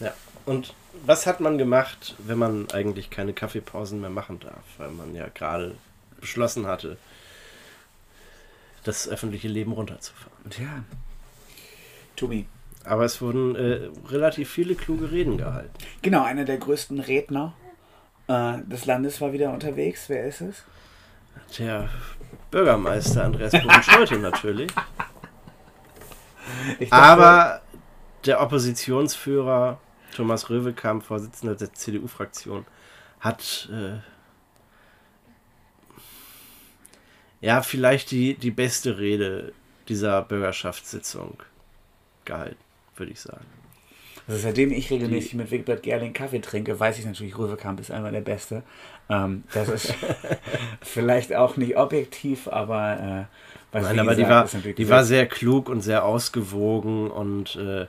Ja, und was hat man gemacht, wenn man eigentlich keine Kaffeepausen mehr machen darf, weil man ja gerade beschlossen hatte, das öffentliche Leben runterzufahren. Tja, Tobi. Aber es wurden äh, relativ viele kluge Reden gehalten. Genau, einer der größten Redner äh, des Landes war wieder unterwegs. Wer ist es? Der Bürgermeister Andreas Boden-Scheulte natürlich. Ich dachte, aber der Oppositionsführer Thomas Röwekamp, Vorsitzender der C D U-Fraktion, hat... Äh, ja, vielleicht die, die beste Rede dieser Bürgerschaftssitzung gehalten, würde ich sagen. Also seitdem ich regelmäßig die, mit Wigbert Gerling Kaffee trinke, weiß ich natürlich, Röwekamp ist einmal der Beste. Ähm, das ist vielleicht auch nicht objektiv, aber... Äh, was Nein, aber gesagt, die, war, die gesagt. war sehr klug und sehr ausgewogen und äh,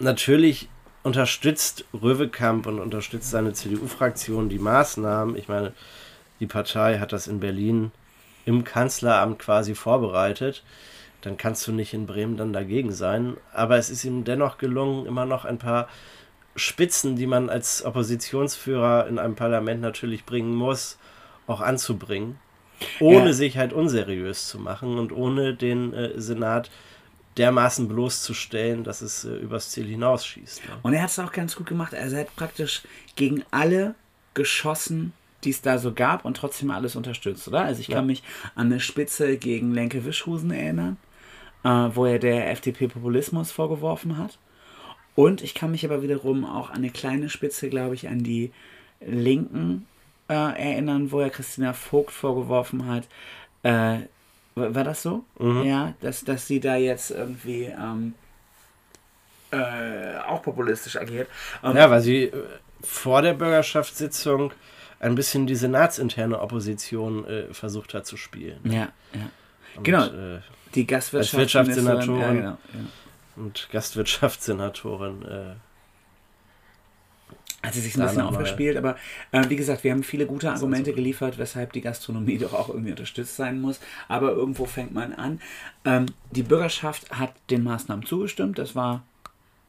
natürlich unterstützt Röwekamp und unterstützt seine C D U-Fraktion die Maßnahmen. Ich meine, die Partei hat das in Berlin im Kanzleramt quasi vorbereitet. Dann kannst du nicht in Bremen dann dagegen sein. Aber es ist ihm dennoch gelungen, immer noch ein paar Spitzen, die man als Oppositionsführer in einem Parlament natürlich bringen muss, auch anzubringen, ohne ja. sich halt unseriös zu machen und ohne den äh, Senat dermaßen bloßzustellen, dass es äh, übers Ziel hinausschießt. Ne? Und er hat es auch ganz gut gemacht. Also er hat praktisch gegen alle geschossen, die es da so gab und trotzdem alles unterstützt, oder? Also ich ja. kann mich an eine Spitze gegen Lenke Wischhusen erinnern, äh, wo er der F D P Populismus vorgeworfen hat. Und ich kann mich aber wiederum auch an eine kleine Spitze, glaube ich, an die Linken äh, erinnern, wo er Christina Vogt vorgeworfen hat. Äh, war das so? Mhm. Ja, dass, dass sie da jetzt irgendwie ähm, äh, auch populistisch agiert. Ähm, ja, weil sie äh, vor der Bürgerschaftssitzung ein bisschen die senatsinterne Opposition äh, versucht hat zu spielen. Ja, ja. Und, genau. Äh, die Gastwirtschaft- Wirtschaftssenatorin ja, genau, ja. und Gastwirtschaftssenatorin. Äh, hat sie sich ein bisschen aufgespielt, aber äh, wie gesagt, wir haben viele gute Argumente so geliefert, weshalb die Gastronomie doch auch irgendwie unterstützt sein muss. Aber irgendwo fängt man an. Ähm, die Bürgerschaft hat den Maßnahmen zugestimmt, das war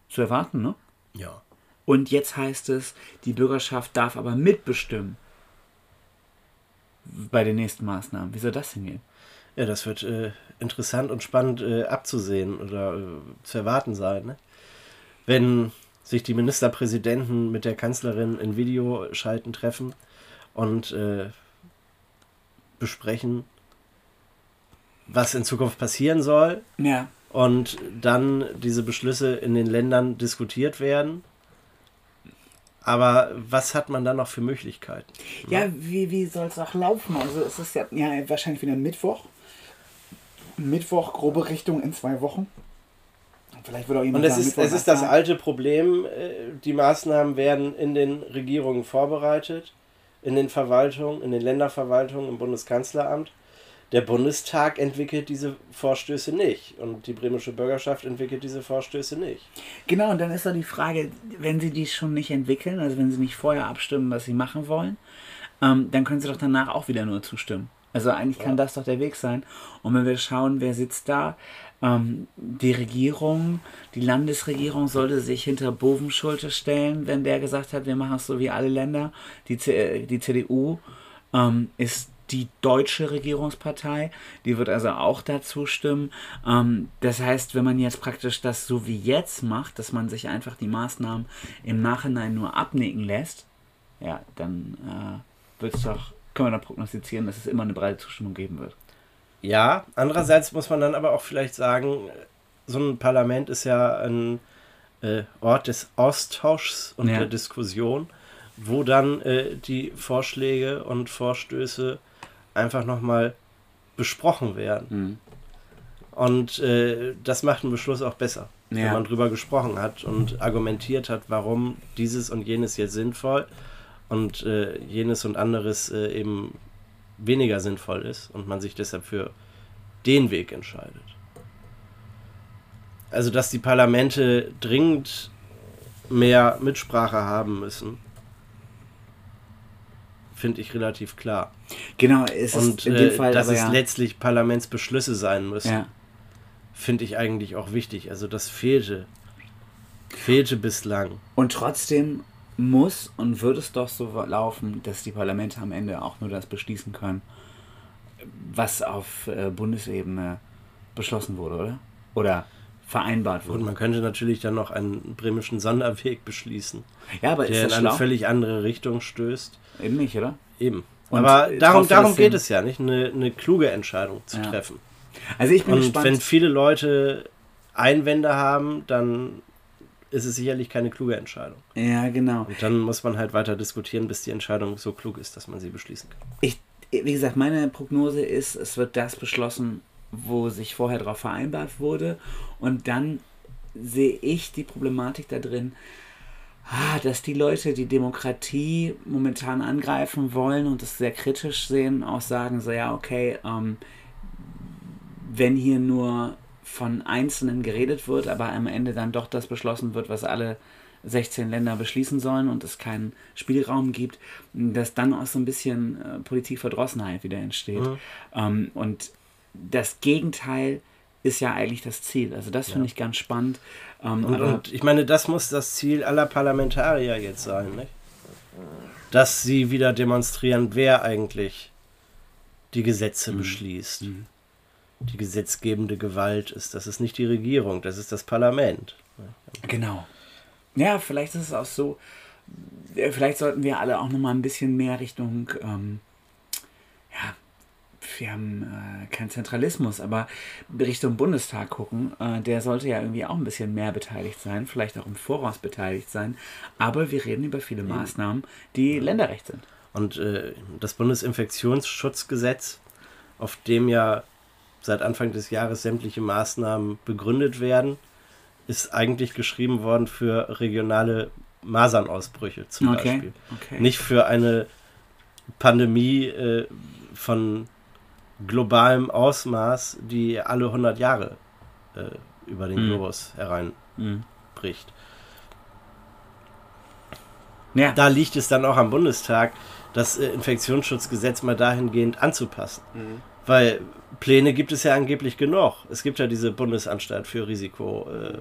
zu erwarten, ne? Ja. Und jetzt heißt es, die Bürgerschaft darf aber mitbestimmen bei den nächsten Maßnahmen. Wie soll das hingehen? Ja, das wird äh, interessant und spannend äh, abzusehen oder äh, zu erwarten sein, ne? Wenn sich die Ministerpräsidenten mit der Kanzlerin in Videoschalten treffen und äh, besprechen, was in Zukunft passieren soll. Ja. Und dann diese Beschlüsse in den Ländern diskutiert werden. Aber was hat man da noch für Möglichkeiten? Ja, ja wie, wie soll es auch laufen? Also es ist ja, ja wahrscheinlich wieder Mittwoch. Mittwoch, grobe Richtung in zwei Wochen. Vielleicht wird auch jemand Und es, sagen, ist, es ist das alte Problem, die Maßnahmen werden in den Regierungen vorbereitet, in den Verwaltungen, in den Länderverwaltungen, im Bundeskanzleramt. Der Bundestag entwickelt diese Vorstöße nicht und die bremische Bürgerschaft entwickelt diese Vorstöße nicht. Genau, und dann ist da die Frage, wenn sie die schon nicht entwickeln, also wenn sie nicht vorher abstimmen, was sie machen wollen, ähm, dann können sie doch danach auch wieder nur zustimmen. Also eigentlich ja. kann das doch der Weg sein. Und wenn wir schauen, wer sitzt da, ähm, die Regierung, die Landesregierung sollte sich hinter Bovenschulte stellen, wenn der gesagt hat, wir machen es so wie alle Länder. Die, C- die C D U ähm, ist die deutsche Regierungspartei, die wird also auch dazu stimmen. Ähm, das heißt, wenn man jetzt praktisch das so wie jetzt macht, dass man sich einfach die Maßnahmen im Nachhinein nur abnicken lässt, ja, dann äh, wird's doch, können wir dann prognostizieren, dass es immer eine breite Zustimmung geben wird. Ja, andererseits muss man dann aber auch vielleicht sagen, so ein Parlament ist ja ein äh, Ort des Austauschs und ja. der Diskussion, wo dann äh, die Vorschläge und Vorstöße einfach nochmal besprochen werden. Mhm. Und äh, das macht einen Beschluss auch besser, ja. wenn man drüber gesprochen hat und argumentiert hat, warum dieses und jenes jetzt sinnvoll und äh, jenes und anderes äh, eben weniger sinnvoll ist und man sich deshalb für den Weg entscheidet. Also, dass die Parlamente dringend mehr Mitsprache haben müssen, finde ich relativ klar. Genau, es ist und, in dem äh, Fall, dass aber es ja. letztlich Parlamentsbeschlüsse sein müssen, ja. finde ich eigentlich auch wichtig. Also das fehlte, fehlte bislang. Und trotzdem muss und wird es doch so laufen, dass die Parlamente am Ende auch nur das beschließen können, was auf äh, Bundesebene beschlossen wurde, oder? Oder vereinbart wurde. Und man könnte natürlich dann noch einen bremischen Sonderweg beschließen, ja, aber der ist das in eine schlau? völlig andere Richtung stößt. Eben nicht, oder? Eben. Und aber darum, darum geht es ja, nicht eine, eine kluge Entscheidung zu ja. treffen. Also ich bin Und gespannt. Wenn viele Leute Einwände haben, dann ist es sicherlich keine kluge Entscheidung. Ja, genau. Und dann muss man halt weiter diskutieren, bis die Entscheidung so klug ist, dass man sie beschließen kann. Ich, wie gesagt, meine Prognose ist, es wird das beschlossen, wo sich vorher darauf vereinbart wurde. Und dann sehe ich die Problematik da drin, dass die Leute, die Demokratie momentan angreifen wollen und das sehr kritisch sehen, auch sagen so, ja, okay, ähm, wenn hier nur von Einzelnen geredet wird, aber am Ende dann doch das beschlossen wird, was alle sechzehn Länder beschließen sollen und es keinen Spielraum gibt, dass dann auch so ein bisschen äh, Politikverdrossenheit wieder entsteht. Mhm. Ähm, und das Gegenteil ist ja eigentlich das Ziel. Also das ja. finde ich ganz spannend. Ähm, und, und ich meine, das muss das Ziel aller Parlamentarier jetzt sein, nicht? Dass sie wieder demonstrieren, wer eigentlich die Gesetze mhm. beschließt. Mhm. Die gesetzgebende Gewalt ist. Das ist nicht die Regierung, das ist das Parlament. Genau. Ja, vielleicht ist es auch so, vielleicht sollten wir alle auch nochmal ein bisschen mehr Richtung, ähm, ja, wir haben äh, keinen Zentralismus, aber Richtung Bundestag gucken, äh, der sollte ja irgendwie auch ein bisschen mehr beteiligt sein, vielleicht auch im Voraus beteiligt sein, aber wir reden über viele Maßnahmen, die Länderrecht sind. Und äh, das Bundesinfektionsschutzgesetz, auf dem ja seit Anfang des Jahres sämtliche Maßnahmen begründet werden, ist eigentlich geschrieben worden für regionale Masernausbrüche zum okay. Beispiel. Okay. Nicht für eine Pandemie äh, von globalem Ausmaß, die alle hundert Jahre äh, über den mhm. Globus hereinbricht. Ja. Da liegt es dann auch am Bundestag, das äh, Infektionsschutzgesetz mal dahingehend anzupassen. Mhm. Weil Pläne gibt es ja angeblich genug. Es gibt ja diese Bundesanstalt für Risiko, äh,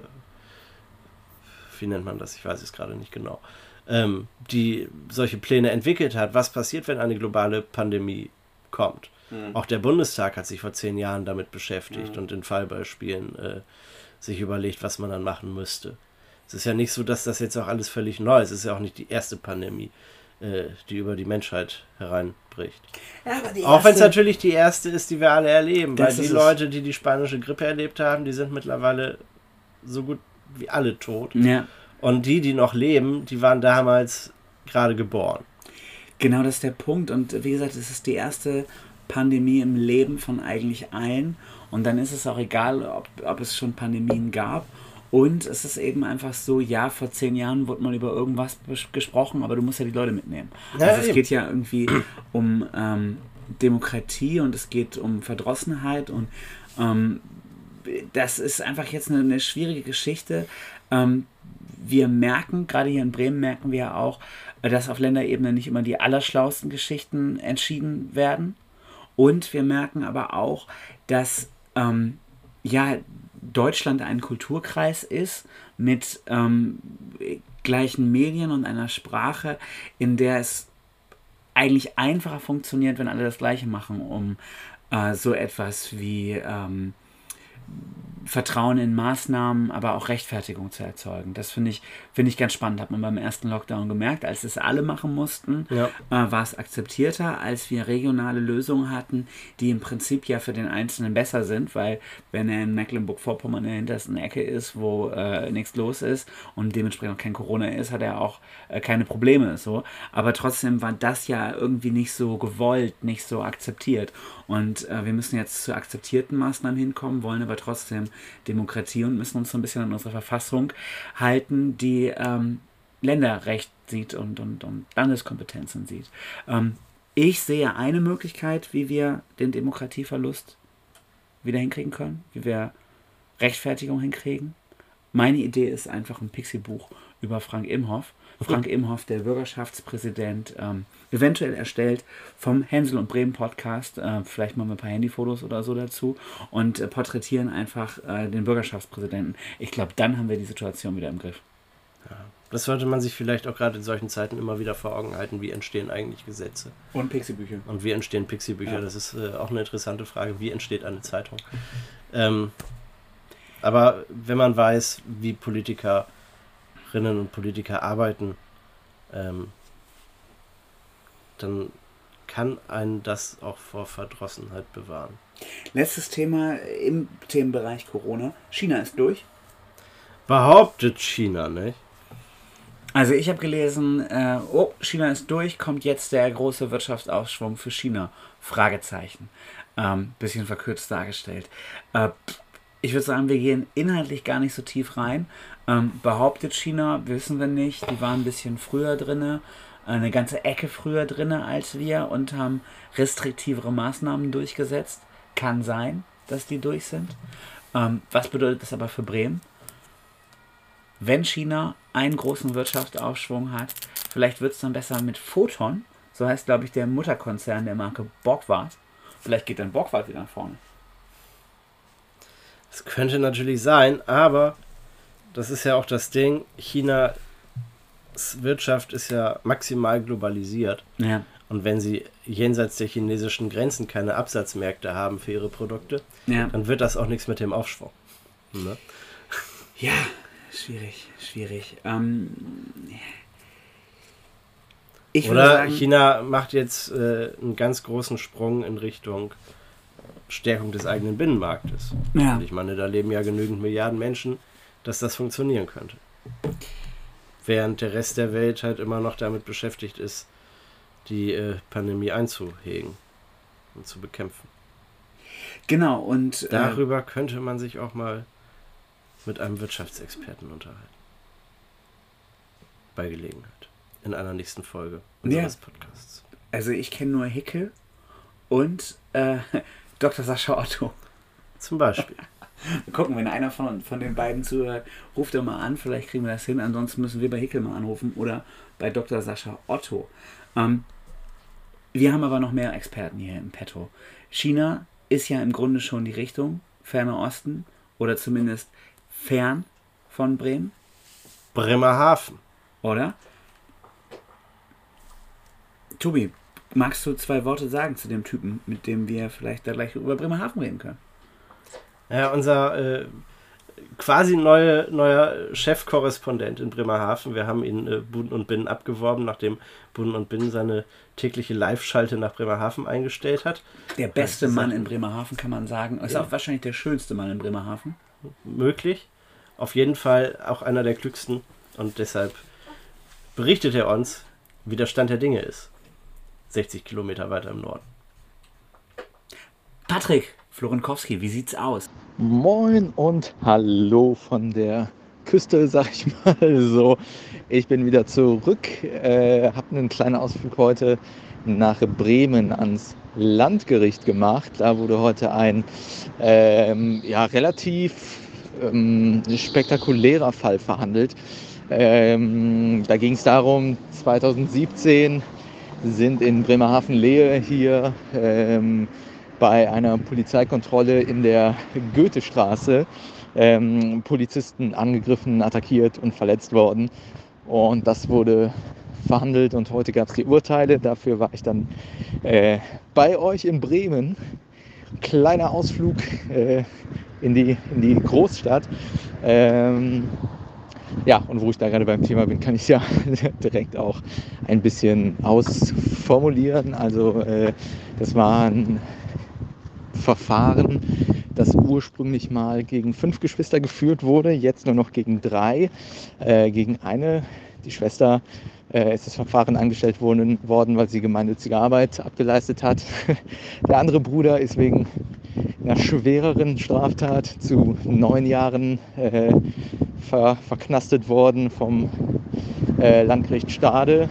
wie nennt man das? Ich weiß es gerade nicht genau. Ähm, die solche Pläne entwickelt hat. Was passiert, wenn eine globale Pandemie kommt? Mhm. Auch der Bundestag hat sich vor zehn Jahren damit beschäftigt mhm. und in Fallbeispielen äh, sich überlegt, was man dann machen müsste. Es ist ja nicht so, dass das jetzt auch alles völlig neu ist. Es ist ja auch nicht die erste Pandemie, äh, die über die Menschheit hereinbricht. Ja, aber auch wenn es natürlich die erste ist, die wir alle erleben, weil die Leute, die die spanische Grippe erlebt haben, die sind mittlerweile so gut wie alle tot. Ja. Und die, die noch leben, die waren damals gerade geboren. Genau, das ist der Punkt. Und wie gesagt, es ist die erste Pandemie im Leben von eigentlich allen. Und dann ist es auch egal, ob, ob es schon Pandemien gab. Und es ist eben einfach so, ja, vor zehn Jahren wurde mal über irgendwas bes- gesprochen, aber du musst ja die Leute mitnehmen. Ja, also es eben. geht ja irgendwie um ähm, Demokratie und es geht um Verdrossenheit und ähm, das ist einfach jetzt eine, eine schwierige Geschichte. Ähm, wir merken, gerade hier in Bremen merken wir ja auch, dass auf Länderebene nicht immer die allerschlauesten Geschichten entschieden werden. Und wir merken aber auch, dass ähm, ja, Deutschland ein Kulturkreis ist mit ähm, gleichen Medien und einer Sprache, in der es eigentlich einfacher funktioniert, wenn alle das Gleiche machen, um äh, so etwas wie ähm, Vertrauen in Maßnahmen, aber auch Rechtfertigung zu erzeugen. Das finde ich, finde ich ganz spannend. Hat man beim ersten Lockdown gemerkt, als es alle machen mussten, ja. äh, war es akzeptierter, als wir regionale Lösungen hatten, die im Prinzip ja für den Einzelnen besser sind, weil wenn er in Mecklenburg-Vorpommern in der hintersten Ecke ist, wo äh, nichts los ist und dementsprechend auch kein Corona ist, hat er auch äh, keine Probleme. So. Aber trotzdem war das ja irgendwie nicht so gewollt, nicht so akzeptiert. Und äh, wir müssen jetzt zu akzeptierten Maßnahmen hinkommen, wollen aber trotzdem Demokratie und müssen uns so ein bisschen an unsere Verfassung halten, die ähm, Länderrecht sieht und, und, und Landeskompetenzen sieht. Ähm, ich sehe eine Möglichkeit, wie wir den Demokratieverlust wieder hinkriegen können, wie wir Rechtfertigung hinkriegen. Meine Idee ist einfach ein Pixie-Buch über Frank Imhoff. Frank Imhoff, der Bürgerschaftspräsident, ähm, eventuell erstellt vom Hänsel und Bremen Podcast, äh, vielleicht mal ein paar Handyfotos oder so dazu und äh, porträtieren einfach äh, den Bürgerschaftspräsidenten. Ich glaube, dann haben wir die Situation wieder im Griff. Ja, das sollte man sich vielleicht auch gerade in solchen Zeiten immer wieder vor Augen halten, wie entstehen eigentlich Gesetze. Und Pixie-Bücher. Und wie entstehen Pixie-Bücher, ja. Das ist äh, auch eine interessante Frage, wie entsteht eine Zeitung. ähm, aber wenn man weiß, wie Politiker und Politiker arbeiten, ähm, dann kann einen das auch vor Verdrossenheit bewahren. Letztes Thema im Themenbereich Corona. China ist durch. Behauptet China, nicht? Also ich habe gelesen, äh, oh, China ist durch, kommt jetzt der große Wirtschaftsaufschwung für China? Fragezeichen. Ähm, bisschen verkürzt dargestellt. Äh, ich würde sagen, wir gehen inhaltlich gar nicht so tief rein. Ähm, behauptet China, wissen wir nicht, die waren ein bisschen früher drinne, eine ganze Ecke früher drinne als wir und haben restriktivere Maßnahmen durchgesetzt. Kann sein, dass die durch sind. Ähm, was bedeutet das aber für Bremen? wenn China einen großen Wirtschaftsaufschwung hat. Vielleicht wird es dann besser mit Photon. So heißt, glaube ich, der Mutterkonzern der Marke Borgward. Vielleicht geht dann Borgward wieder nach vorne. Das könnte natürlich sein, aber das ist ja auch das Ding. Chinas Wirtschaft ist ja maximal globalisiert. Ja. Und wenn sie jenseits der chinesischen Grenzen keine Absatzmärkte haben für ihre Produkte, ja, dann wird das auch nichts mit dem Aufschwung. Ne? Ja, schwierig, schwierig. Ähm, ich Oder würde sagen, China macht jetzt äh, einen ganz großen Sprung in Richtung Stärkung des eigenen Binnenmarktes. Ja. Und ich meine, da leben ja genügend Milliarden Menschen, dass das funktionieren könnte. Während der Rest der Welt halt immer noch damit beschäftigt ist, die äh, Pandemie einzuhegen und zu bekämpfen. Genau, und äh, darüber könnte man sich auch mal mit einem Wirtschaftsexperten unterhalten. Bei Gelegenheit. In einer nächsten Folge unseres, ja, Podcasts. Also ich kenne nur Hickel und äh, Doktor Sascha Otto. Zum Beispiel. Wir gucken, wenn einer von, von den beiden zuhört, ruft er mal an, vielleicht kriegen wir das hin. Ansonsten müssen wir bei Hickel mal anrufen oder bei Doktor Sascha Otto. Ähm, wir haben aber noch mehr Experten hier im Petto. China ist ja im Grunde schon die Richtung, Ferner Osten oder zumindest fern von Bremen. Bremerhaven. Oder? Tobi, magst du zwei Worte sagen zu dem Typen, mit dem wir vielleicht da gleich über Bremerhaven reden können? Ja, unser äh, quasi neue, neuer Chefkorrespondent in Bremerhaven. Wir haben ihn äh, Buten und Binnen abgeworben, nachdem Buten und Binnen seine tägliche Live-Schalte nach Bremerhaven eingestellt hat. Der beste Mann in Bremerhaven, kann man sagen. Ist ja auch wahrscheinlich der schönste Mann in Bremerhaven. Möglich. Auf jeden Fall auch einer der klügsten. Und deshalb berichtet er uns, wie der Stand der Dinge ist. sechzig Kilometer weiter im Norden. Patrick Florenkowski, wie sieht's aus? Moin und hallo von der Küste, sag ich mal so. Ich bin wieder zurück, äh, habe einen kleinen Ausflug heute nach Bremen ans Landgericht gemacht. Da wurde heute ein ähm, ja, relativ ähm, spektakulärer Fall verhandelt. Ähm, da ging es darum, zweitausendsiebzehn sind in Bremerhaven-Lehe hier ähm, bei einer Polizeikontrolle in der Goethestraße ähm, Polizisten angegriffen, attackiert und verletzt worden. Und das wurde verhandelt und heute gab es die Urteile. Dafür war ich dann äh, bei euch in Bremen. Kleiner Ausflug äh, in die, in die Großstadt. Ähm, Ja, und wo ich da gerade beim Thema bin, kann ich ja direkt auch ein bisschen ausformulieren. Also äh, das war ein Verfahren, das ursprünglich mal gegen fünf Geschwister geführt wurde, jetzt nur noch gegen drei. Äh, gegen eine, die Schwester, äh, ist das Verfahren angestellt worden, worden, weil sie gemeinnützige Arbeit abgeleistet hat. Der andere Bruder ist wegen einer schwereren Straftat zu neun Jahren äh, ver- verknastet worden vom äh, Landgericht Stade.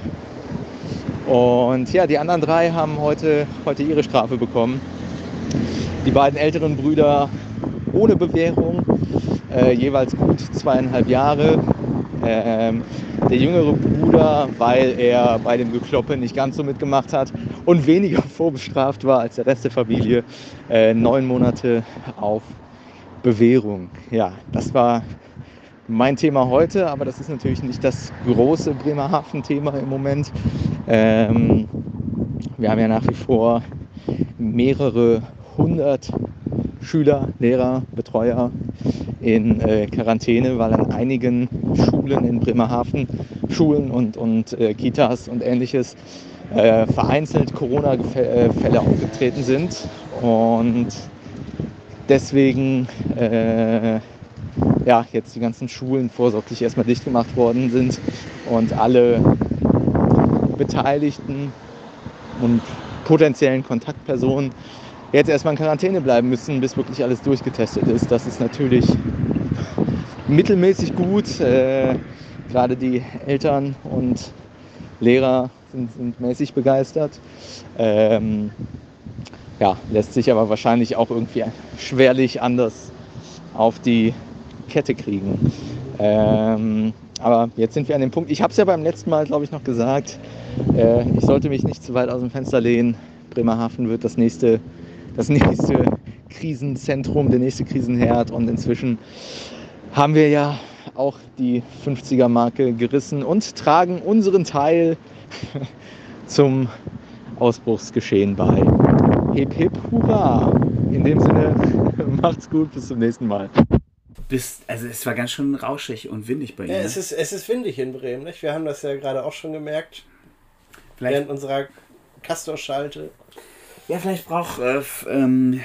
Und ja, die anderen drei haben heute, heute ihre Strafe bekommen. Die beiden älteren Brüder ohne Bewährung, äh, jeweils gut zweieinhalb Jahre. Ähm, der jüngere Bruder, weil er bei dem Gekloppe nicht ganz so mitgemacht hat und weniger vorbestraft war als der Rest der Familie, äh, neun Monate auf Bewährung. Ja, das war mein Thema heute, aber das ist natürlich nicht das große Bremerhaven-Thema im Moment. Ähm, wir haben ja nach wie vor mehrere hundert Schüler, Lehrer, Betreuer in äh, Quarantäne, weil an einigen Schulen in Bremerhaven, Schulen und, und äh, Kitas und ähnliches, äh, vereinzelt Corona-Fälle aufgetreten sind. Und deswegen äh, ja, jetzt die ganzen Schulen vorsorglich erstmal dicht gemacht worden sind und alle Beteiligten und potenziellen Kontaktpersonen jetzt erstmal in Quarantäne bleiben müssen, bis wirklich alles durchgetestet ist. Das ist natürlich mittelmäßig gut. Äh, gerade die Eltern und Lehrer sind, sind mäßig begeistert. Ähm, ja, lässt sich aber wahrscheinlich auch irgendwie schwerlich anders auf die Kette kriegen. Ähm, aber jetzt sind wir an dem Punkt, ich habe es ja beim letzten Mal, glaube ich, noch gesagt, äh, ich sollte mich nicht zu weit aus dem Fenster lehnen. Bremerhaven wird das nächste, das nächste Krisenzentrum, der nächste Krisenherd, und inzwischen haben wir ja auch die fünfziger-Marke gerissen und tragen unseren Teil zum Ausbruchsgeschehen bei. Hip, hip, hurra! In dem Sinne, macht's gut, bis zum nächsten Mal. Bis, also es war ganz schön rauschig und windig bei Ihnen. Ja, es ist, es ist windig in Bremen, nicht? Wir haben das ja gerade auch schon gemerkt. Vielleicht während unserer Castor-Schalte. Ja, vielleicht braucht äh, f, ähm,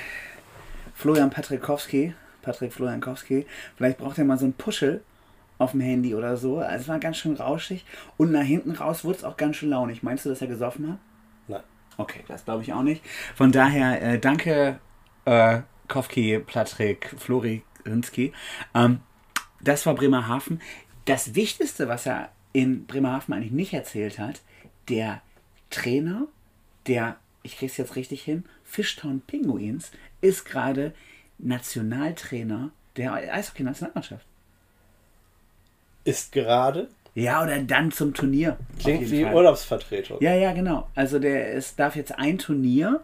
Florian Patrickowski, Patrick Florenkowski, vielleicht braucht er mal so einen Puschel auf dem Handy oder so. Also es war ganz schön rauschig und nach hinten raus wurde es auch ganz schön launig. Meinst du, dass er gesoffen hat? Nein. Okay, das glaube ich auch nicht. Von daher, äh, danke äh, Kowski, Patrick, Flori, Ähm, das war Bremerhaven. Das Wichtigste, was er in Bremerhaven eigentlich nicht erzählt hat, der Trainer der, ich kriege es jetzt richtig hin, Fishtown Pinguins, ist gerade Nationaltrainer der Eishockey-Nationalmannschaft. Ist gerade? Ja, oder dann zum Turnier. Klingt wie Urlaubsvertretung. Ja, ja, genau. Also der ist, darf jetzt ein Turnier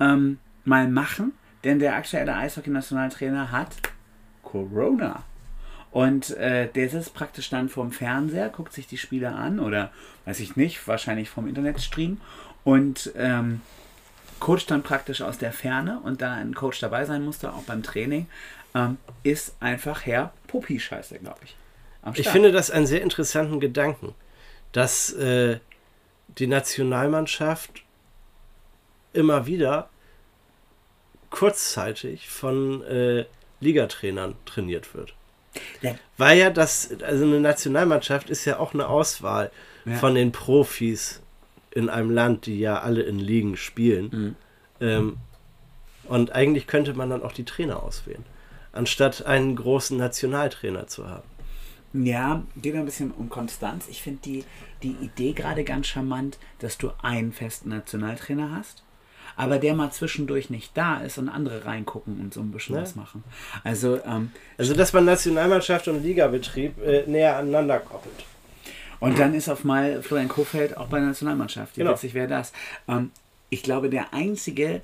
ähm, mal machen, denn der aktuelle Eishockey-Nationaltrainer hat Corona. Und äh, der sitzt praktisch dann vorm Fernseher, guckt sich die Spiele an oder, weiß ich nicht, wahrscheinlich vom Internetstream und ähm, coacht dann praktisch aus der Ferne, und da ein Coach dabei sein musste, auch beim Training, ähm, ist einfach Herr Popi-Scheiße, glaube ich. Ich finde das einen sehr interessanten Gedanken, dass äh, die Nationalmannschaft immer wieder kurzzeitig von äh, Ligatrainern trainiert wird. Ja. Weil ja das, also eine Nationalmannschaft ist ja auch eine Auswahl ja. von den Profis in einem Land, die ja alle in Ligen spielen. Mhm. Ähm, und eigentlich könnte man dann auch die Trainer auswählen, anstatt einen großen Nationaltrainer zu haben. Ja, geht ein bisschen um Konstanz. Ich finde die, die Idee gerade ganz charmant, dass du einen festen Nationaltrainer hast, aber der mal zwischendurch nicht da ist und andere reingucken und so ein bisschen ja. was machen. Also, ähm, also dass man Nationalmannschaft und Ligabetrieb äh, näher aneinander koppelt. Und dann ist auf mal Florian Kohfeldt auch bei der Nationalmannschaft. Wie genau. witzig wäre das? Ähm, ich glaube, der Einzige,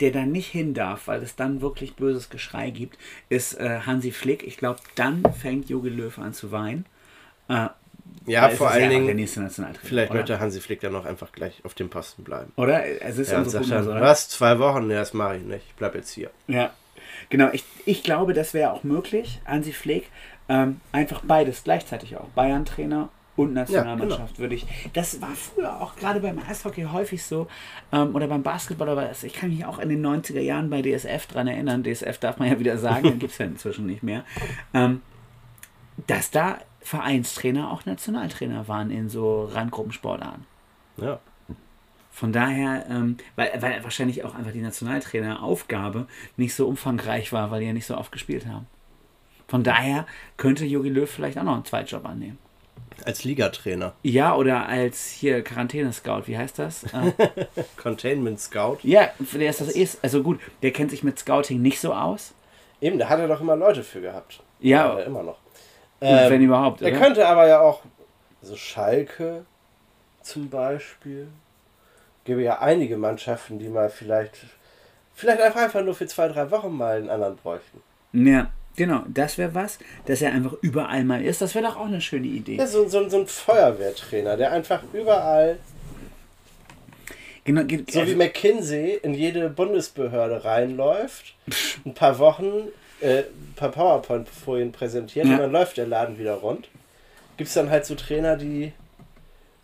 der da nicht hin darf, weil es dann wirklich böses Geschrei gibt, ist äh, Hansi Flick. Ich glaube, dann fängt Jogi Löw an zu weinen. Äh, Ja, vor allen Dingen, der nächste Nationaltrainer, vielleicht oder? Möchte Hansi Flick dann auch einfach gleich auf dem Posten bleiben. Oder? Es ist ja, also sagt dann, was, zwei Wochen? Ne, das mache ich nicht. Ich bleibe jetzt hier. Ja, genau. Ich, ich glaube, das wäre auch möglich. Hansi Flick, ähm, einfach beides gleichzeitig auch. Bayern-Trainer und Nationalmannschaft ja, genau. würde ich. Das war früher auch gerade beim Eishockey häufig so. Ähm, oder beim Basketball. Aber ich kann mich auch in den neunziger Jahren bei D S F dran erinnern. D S F darf man ja wieder sagen. Dann gibt es ja inzwischen nicht mehr. Ähm, dass da Vereinstrainer auch Nationaltrainer waren in so Randgruppensportarten. Ja. Von daher, ähm, weil, weil wahrscheinlich auch einfach die Nationaltraineraufgabe nicht so umfangreich war, weil die ja nicht so oft gespielt haben. Von daher könnte Jogi Löw vielleicht auch noch einen Zweitjob annehmen. Als Ligatrainer. Ja, oder als hier Quarantäne-Scout, wie heißt das? Ähm, Containment-Scout. Ja, der ist das ist. Also gut, der kennt sich mit Scouting nicht so aus. Eben, da hat er doch immer Leute für gehabt. Ja. Hat er immer noch. Ähm, wenn überhaupt, er könnte aber ja auch so Schalke zum Beispiel. Gäbe ja einige Mannschaften, die mal vielleicht vielleicht einfach nur für zwei, drei Wochen mal einen anderen bräuchten. Ja, genau. Das wäre was, dass er einfach überall mal ist. Das wäre doch auch eine schöne Idee. Ja, so, so, so ein Feuerwehrtrainer, der einfach überall genau, geht, so wie McKinsey in jede Bundesbehörde reinläuft, ein paar Wochen Äh, ein paar PowerPoint-Folien präsentiert ja. und dann läuft der Laden wieder rund. Gibt es dann halt so Trainer, die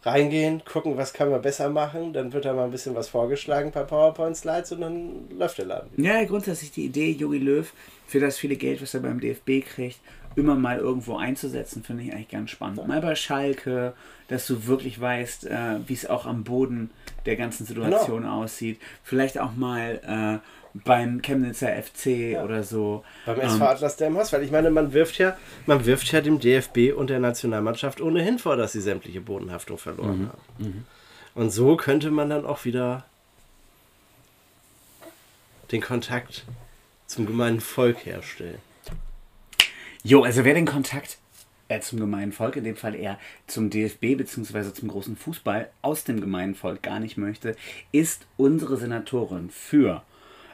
reingehen, gucken, was kann man besser machen, dann wird da mal ein bisschen was vorgeschlagen, ein paar PowerPoint-Slides und dann läuft der Laden wieder. Ja, grundsätzlich die Idee, Jogi Löw für das viele Geld, was er beim D F B kriegt, immer mal irgendwo einzusetzen, finde ich eigentlich ganz spannend. Mal bei Schalke, dass du wirklich weißt, äh, wie es auch am Boden der ganzen Situation genau. aussieht. Vielleicht auch mal äh, beim Chemnitzer F C ja. oder so. Beim S V ähm, Atlas Delmenhorst, weil ich meine, man wirft ja, man wirft ja dem D F B und der Nationalmannschaft ohnehin vor, dass sie sämtliche Bodenhaftung verloren mhm. haben. Mhm. Und so könnte man dann auch wieder den Kontakt zum gemeinen Volk herstellen. Jo, also wer den Kontakt äh, zum gemeinen Volk, in dem Fall eher zum D F B bzw. zum großen Fußball aus dem gemeinen Volk gar nicht möchte, ist unsere Senatorin für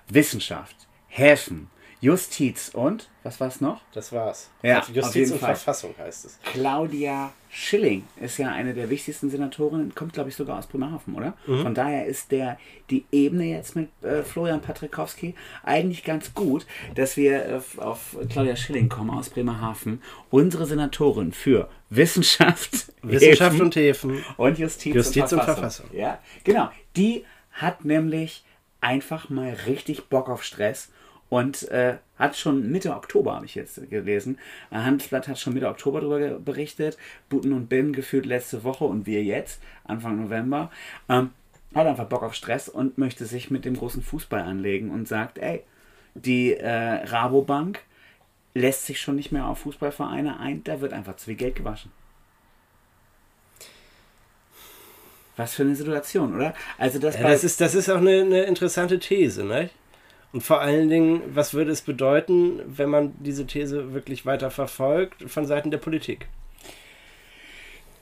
Wissenschaft, Häfen, Justiz und, was war's noch? Das war's. Ja, also Justiz und Fall. Verfassung heißt es. Claudia Schilling ist ja eine der wichtigsten Senatorinnen, kommt glaube ich sogar aus Bremerhaven, oder? Mhm. Von daher ist der die Ebene jetzt mit äh, Florian Patrickowski eigentlich ganz gut, dass wir äh, auf Claudia Schilling kommen aus Bremerhaven. Unsere Senatorin für Wissenschaft, Wissenschaft Häfen und Häfen und Justiz, Justiz und, und Verfassung. Verfassung. Ja, genau. Die hat nämlich einfach mal richtig Bock auf Stress. Und äh, hat schon Mitte Oktober, habe ich jetzt gelesen, Handelsblatt hat schon Mitte Oktober darüber berichtet, Buten und Binnen gefühlt letzte Woche und wir jetzt, Anfang November, ähm, hat einfach Bock auf Stress und möchte sich mit dem großen Fußball anlegen und sagt, ey, die äh, Rabobank lässt sich schon nicht mehr auf Fußballvereine ein, da wird einfach zu viel Geld gewaschen. Was für eine Situation, oder? Also das, ja, das, ist, das ist auch eine, eine interessante These, ne? Und vor allen Dingen, was würde es bedeuten, wenn man diese These wirklich weiter verfolgt von Seiten der Politik?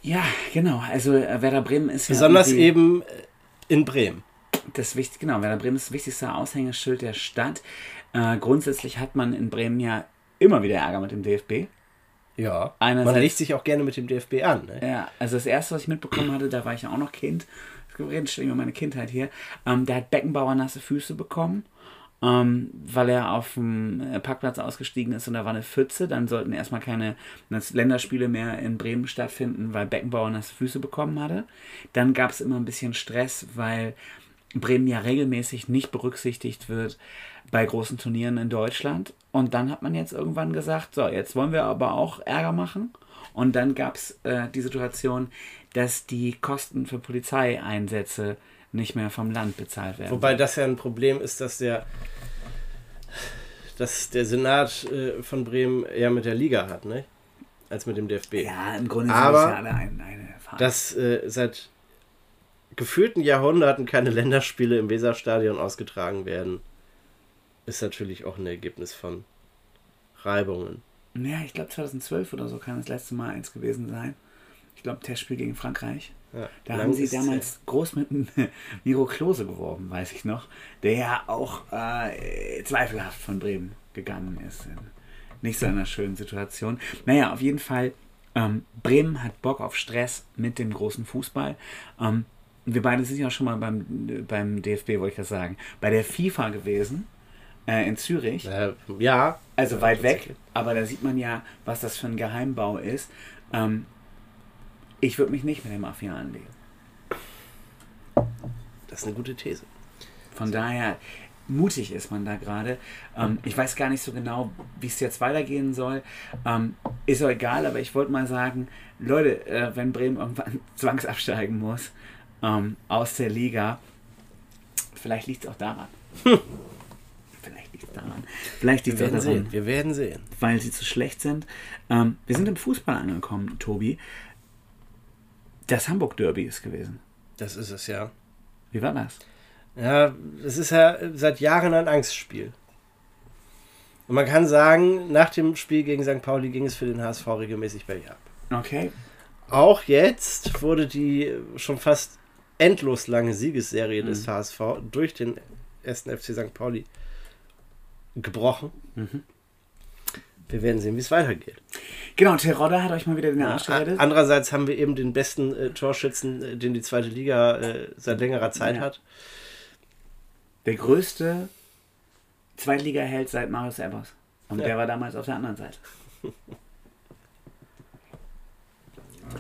Ja, genau. Also Werder Bremen ist besonders ja eben in Bremen. Das wichtig, genau. Werder Bremen ist das wichtigste Aushängeschild der Stadt. Äh, grundsätzlich hat man in Bremen ja immer wieder Ärger mit dem D F B. Ja. Einerseits, man legt sich auch gerne mit dem D F B an. Ne? Ja. Also das Erste, was ich mitbekommen hatte, da war ich ja auch noch Kind. Wir reden schon über meine Kindheit hier. Ähm, da hat Beckenbauer nasse Füße bekommen. Um, weil er auf dem Parkplatz ausgestiegen ist und da war eine Pfütze, dann sollten erstmal keine Länderspiele mehr in Bremen stattfinden, weil Beckenbauer nasse Füße bekommen hatte. Dann gab es immer ein bisschen Stress, weil Bremen ja regelmäßig nicht berücksichtigt wird bei großen Turnieren in Deutschland. Und dann hat man jetzt irgendwann gesagt, so, jetzt wollen wir aber auch Ärger machen. Und dann gab es äh, die Situation, dass die Kosten für Polizeieinsätze nicht mehr vom Land bezahlt werden. Wobei das ja ein Problem ist, dass der dass der Senat äh, von Bremen eher mit der Liga hat, ne? Als mit dem D F B. Ja, im Grunde aber sind es ja alle eine, eine Fahrt. Dass äh, seit gefühlten Jahrhunderten keine Länderspiele im Weserstadion ausgetragen werden, ist natürlich auch ein Ergebnis von Reibungen. Ja, ich glaube zweitausendzwölf oder so kann das letzte Mal eins gewesen sein. Ich glaube, Testspiel gegen Frankreich. Ja, da haben sie damals groß mit Miro Klose geworben, weiß ich noch, der ja auch äh, zweifelhaft von Bremen gegangen ist. In nicht so einer schönen Situation. Naja, auf jeden Fall, ähm, Bremen hat Bock auf Stress mit dem großen Fußball. Ähm, wir beide sind ja schon mal beim, beim D F B, wollte ich das sagen, bei der FIFA gewesen, äh, in Zürich. Äh, ja. Also ja, weit weg, aber da sieht man ja, was das für ein Geheimbau ist. Ähm, Ich würde mich nicht mit der Mafia anlegen. Das ist eine gute These. Von daher, mutig ist man da gerade. Ähm, ich weiß gar nicht so genau, wie es jetzt weitergehen soll. Ähm, ist auch egal, aber ich wollte mal sagen, Leute, äh, wenn Bremen irgendwann zwangsabsteigen muss, ähm, aus der Liga, vielleicht liegt es auch daran. Hm. Vielleicht liegt es daran. Vielleicht liegt's wir werden auch daran, sehen. Wir werden sehen. Weil sie zu schlecht sind. Ähm, wir sind im Fußball angekommen, Tobi. Das Hamburg-Derby ist gewesen. Das ist es, ja. Wie war das? Ja, es ist ja seit Jahren ein Angstspiel. Und man kann sagen, nach dem Spiel gegen Sankt Pauli ging es für den H S V regelmäßig bergab ab. Okay. Auch jetzt wurde die schon fast endlos lange Siegesserie mhm. des H S V durch den ersten F C Sankt Pauli gebrochen. Mhm. Wir werden sehen, wie es weitergeht. Genau, Terodde hat euch mal wieder den Arsch gerettet. Andererseits haben wir eben den besten äh, Torschützen, äh, den die zweite Liga äh, seit längerer Zeit ja. hat. Der größte Zweitliga-Held seit Marius Ebers. Und ja. der war damals auf der anderen Seite.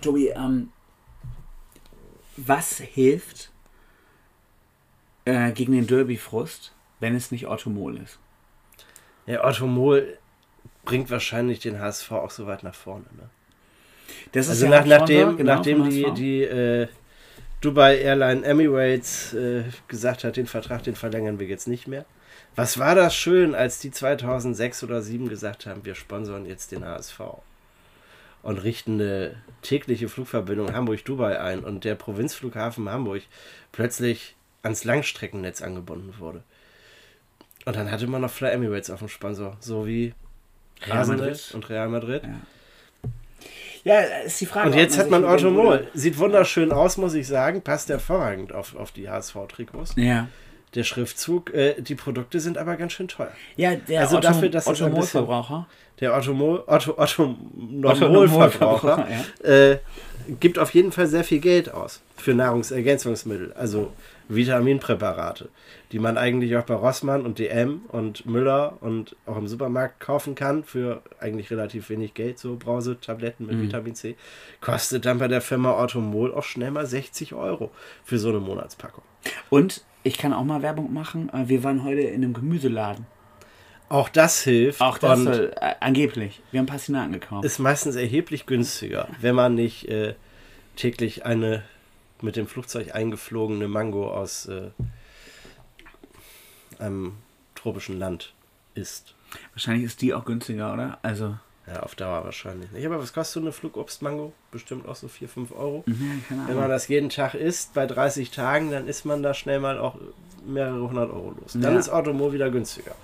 Tobi, ähm, was hilft äh, gegen den Derby-Frust, wenn es nicht Orthomol ist? Ja, Orthomol bringt wahrscheinlich den H S V auch so weit nach vorne. Ne? Das ist also ja nach, nachdem, genau, nachdem die, die äh, Dubai Airline Emirates äh, gesagt hat, den Vertrag, den verlängern wir jetzt nicht mehr. Was war das schön, als die zweitausendsechs oder zweitausendsieben gesagt haben, wir sponsern jetzt den H S V und richten eine tägliche Flugverbindung Hamburg-Dubai ein und der Provinzflughafen Hamburg plötzlich ans Langstreckennetz angebunden wurde. Und dann hatte man noch Fly Emirates auf dem Sponsor, so wie Real Madrid und Real Madrid. Ja. Ja, ist die Frage. Und jetzt hat man Orthomol. Sieht wunderschön aus, muss ich sagen. Passt hervorragend auf, auf die H S V-Trikots. Ja. Der Schriftzug, äh, die Produkte sind aber ganz schön teuer. Ja, der also Orthom- dafür, dass Orthomol-Verbraucher. Der Orthomol, Ortho, Orthomol-Verbraucher ja. äh, gibt auf jeden Fall sehr viel Geld aus für Nahrungsergänzungsmittel, also Vitaminpräparate, die man eigentlich auch bei Rossmann und D M und Müller und auch im Supermarkt kaufen kann für eigentlich relativ wenig Geld. So Brausetabletten mit mhm. Vitamin C kostet dann bei der Firma Orthomol auch schnell mal sechzig Euro für so eine Monatspackung. Und ich kann auch mal Werbung machen. Wir waren heute in einem Gemüseladen. Auch das hilft. Auch das soll, äh, angeblich. Wir haben Pastinaken gekauft. Ist meistens erheblich günstiger, wenn man nicht äh, täglich eine mit dem Flugzeug eingeflogene Mango aus äh, einem tropischen Land isst. Wahrscheinlich ist die auch günstiger, oder? Also ja, auf Dauer wahrscheinlich nicht. Aber was kostet so eine Flugobstmango? Bestimmt auch so vier, fünf Euro. Mhm, keine Ahnung. Wenn man das jeden Tag isst, bei dreißig Tagen, dann ist man da schnell mal auch mehrere hundert Euro los. Dann ja. ist Orthomol wieder günstiger.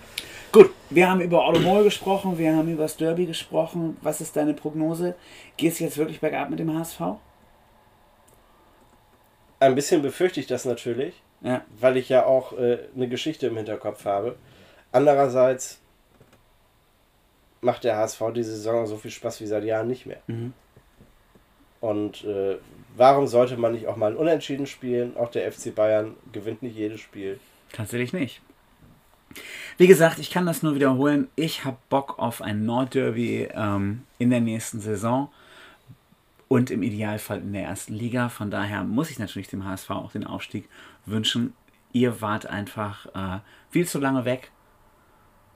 Gut, wir haben über Orthomol gesprochen, wir haben über das Derby gesprochen. Was ist deine Prognose? Gehst du jetzt wirklich bergab mit dem H S V? Ein bisschen befürchte ich das natürlich, ja. weil ich ja auch äh, eine Geschichte im Hinterkopf habe. Andererseits macht der H S V diese Saison so viel Spaß wie seit Jahren nicht mehr. Mhm. Und äh, warum sollte man nicht auch mal ein Unentschieden spielen? Auch der F C Bayern gewinnt nicht jedes Spiel. Tatsächlich nicht. Wie gesagt, ich kann das nur wiederholen. Ich habe Bock auf ein Nordderby ähm, in der nächsten Saison und im Idealfall in der ersten Liga. Von daher muss ich natürlich dem H S V auch den Aufstieg wünschen. Ihr wart einfach äh, viel zu lange weg.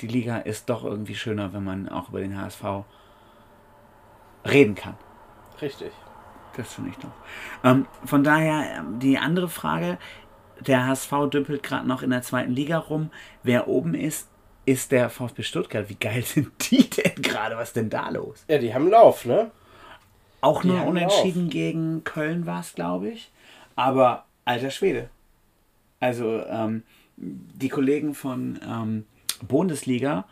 Die Liga ist doch irgendwie schöner, wenn man auch über den H S V reden kann. Richtig. Das finde ich doch. Ähm, von daher die andere Frage. Der H S V dümpelt gerade noch in der zweiten Liga rum. Wer oben ist, ist der VfB Stuttgart. Wie geil sind die denn gerade? Was ist denn da los? Ja, die haben Lauf, ne? Auch die nur unentschieden Lauf. Gegen Köln war es, glaube ich. Aber alter Schwede. Also ähm, die Kollegen von ähm, Bundesliga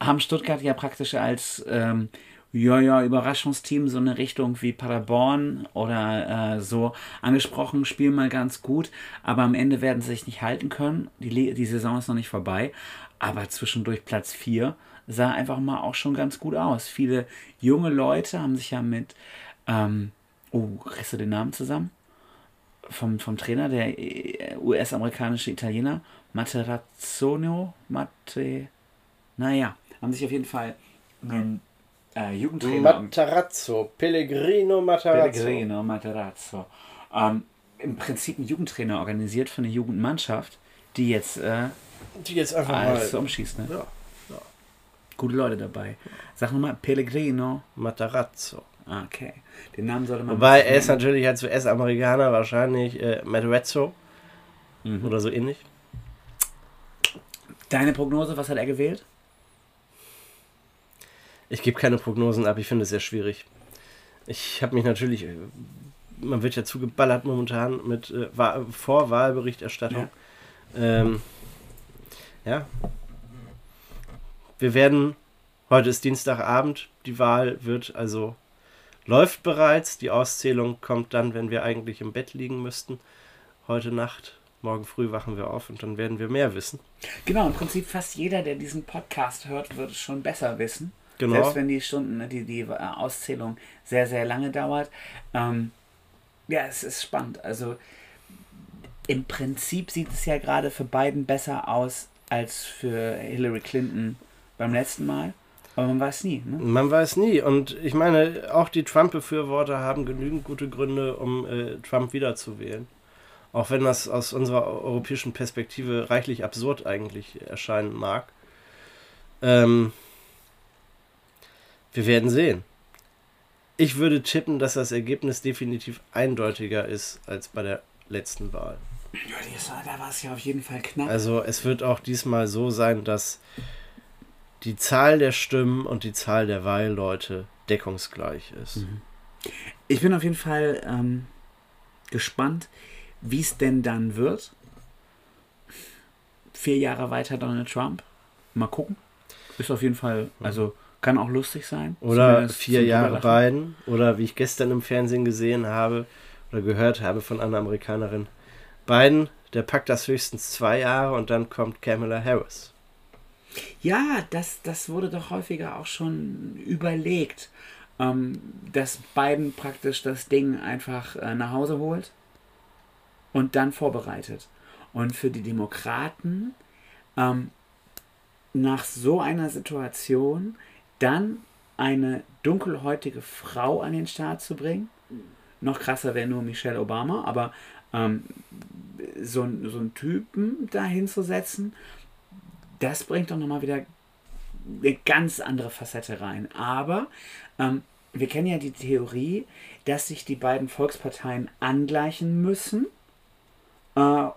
haben Stuttgart ja praktisch als ähm, ja, ja, Überraschungsteam, so eine Richtung wie Paderborn oder äh, so angesprochen, spielen mal ganz gut, aber am Ende werden sie sich nicht halten können. Die, Le- die Saison ist noch nicht vorbei, aber zwischendurch Platz vier sah einfach mal auch schon ganz gut aus. Viele junge Leute haben sich ja mit, ähm, oh, kriegst du den Namen zusammen? Vom, vom Trainer, der U S-amerikanische Italiener, Matarazzo, Mate, naja, haben sich auf jeden Fall ähm, Äh, Jugendtrainer. Matarazzo, Pellegrino Matarazzo. Pellegrino Matarazzo. Ähm, im Prinzip ein Jugendtrainer organisiert für eine Jugendmannschaft, die jetzt, äh, die jetzt einfach alles mal umschießt. Ne? Ja, ja. Gute Leute dabei. Sag nochmal, Pellegrino Matarazzo. Okay, den Namen sollte man... Wobei er ist natürlich als U S-Amerikaner wahrscheinlich äh, Matarazzo mhm. oder so ähnlich. Deine Prognose, was hat er gewählt? Ich gebe keine Prognosen ab, ich finde es sehr schwierig. Ich habe mich natürlich, man wird ja zugeballert momentan mit äh, Vorwahlberichterstattung. Ja. Ähm, ja. Wir werden, heute ist Dienstagabend, die Wahl wird also, läuft bereits, die Auszählung kommt dann, wenn wir eigentlich im Bett liegen müssten, heute Nacht. Morgen früh wachen wir auf und dann werden wir mehr wissen. Genau, im Prinzip fast jeder, der diesen Podcast hört, wird es schon besser wissen. Genau. Selbst wenn die Stunden, die, die Auszählung sehr, sehr lange dauert. Ähm, ja, es ist spannend. Also im Prinzip sieht es ja gerade für Biden besser aus als für Hillary Clinton beim letzten Mal. Aber man weiß nie. Ne? Man weiß nie. Und ich meine, auch die Trump-Befürworter haben genügend gute Gründe, um äh, Trump wiederzuwählen. Auch wenn das aus unserer europäischen Perspektive reichlich absurd eigentlich erscheinen mag. Ähm... Wir werden sehen. Ich würde tippen, dass das Ergebnis definitiv eindeutiger ist als bei der letzten Wahl. Ja, da war es ja auf jeden Fall knapp. Also es wird auch diesmal so sein, dass die Zahl der Stimmen und die Zahl der Wahlleute deckungsgleich ist. Ich bin auf jeden Fall ähm, gespannt, wie es denn dann wird. Vier Jahre weiter Donald Trump. Mal gucken. Ist auf jeden Fall, also Kann auch lustig sein. Oder vier Jahre Biden. Oder wie ich gestern im Fernsehen gesehen habe oder gehört habe von einer Amerikanerin. Biden, der packt das höchstens zwei Jahre und dann kommt Kamala Harris. Ja, das, das wurde doch häufiger auch schon überlegt, ähm, dass Biden praktisch das Ding einfach äh, nach Hause holt und dann vorbereitet. Und für die Demokraten ähm, nach so einer Situation dann eine dunkelhäutige Frau an den Start zu bringen, noch krasser wäre nur Michelle Obama, aber ähm, so, so einen Typen da hinzusetzen, das bringt doch nochmal wieder eine ganz andere Facette rein. Aber ähm, wir kennen ja die Theorie, dass sich die beiden Volksparteien angleichen müssen, äh,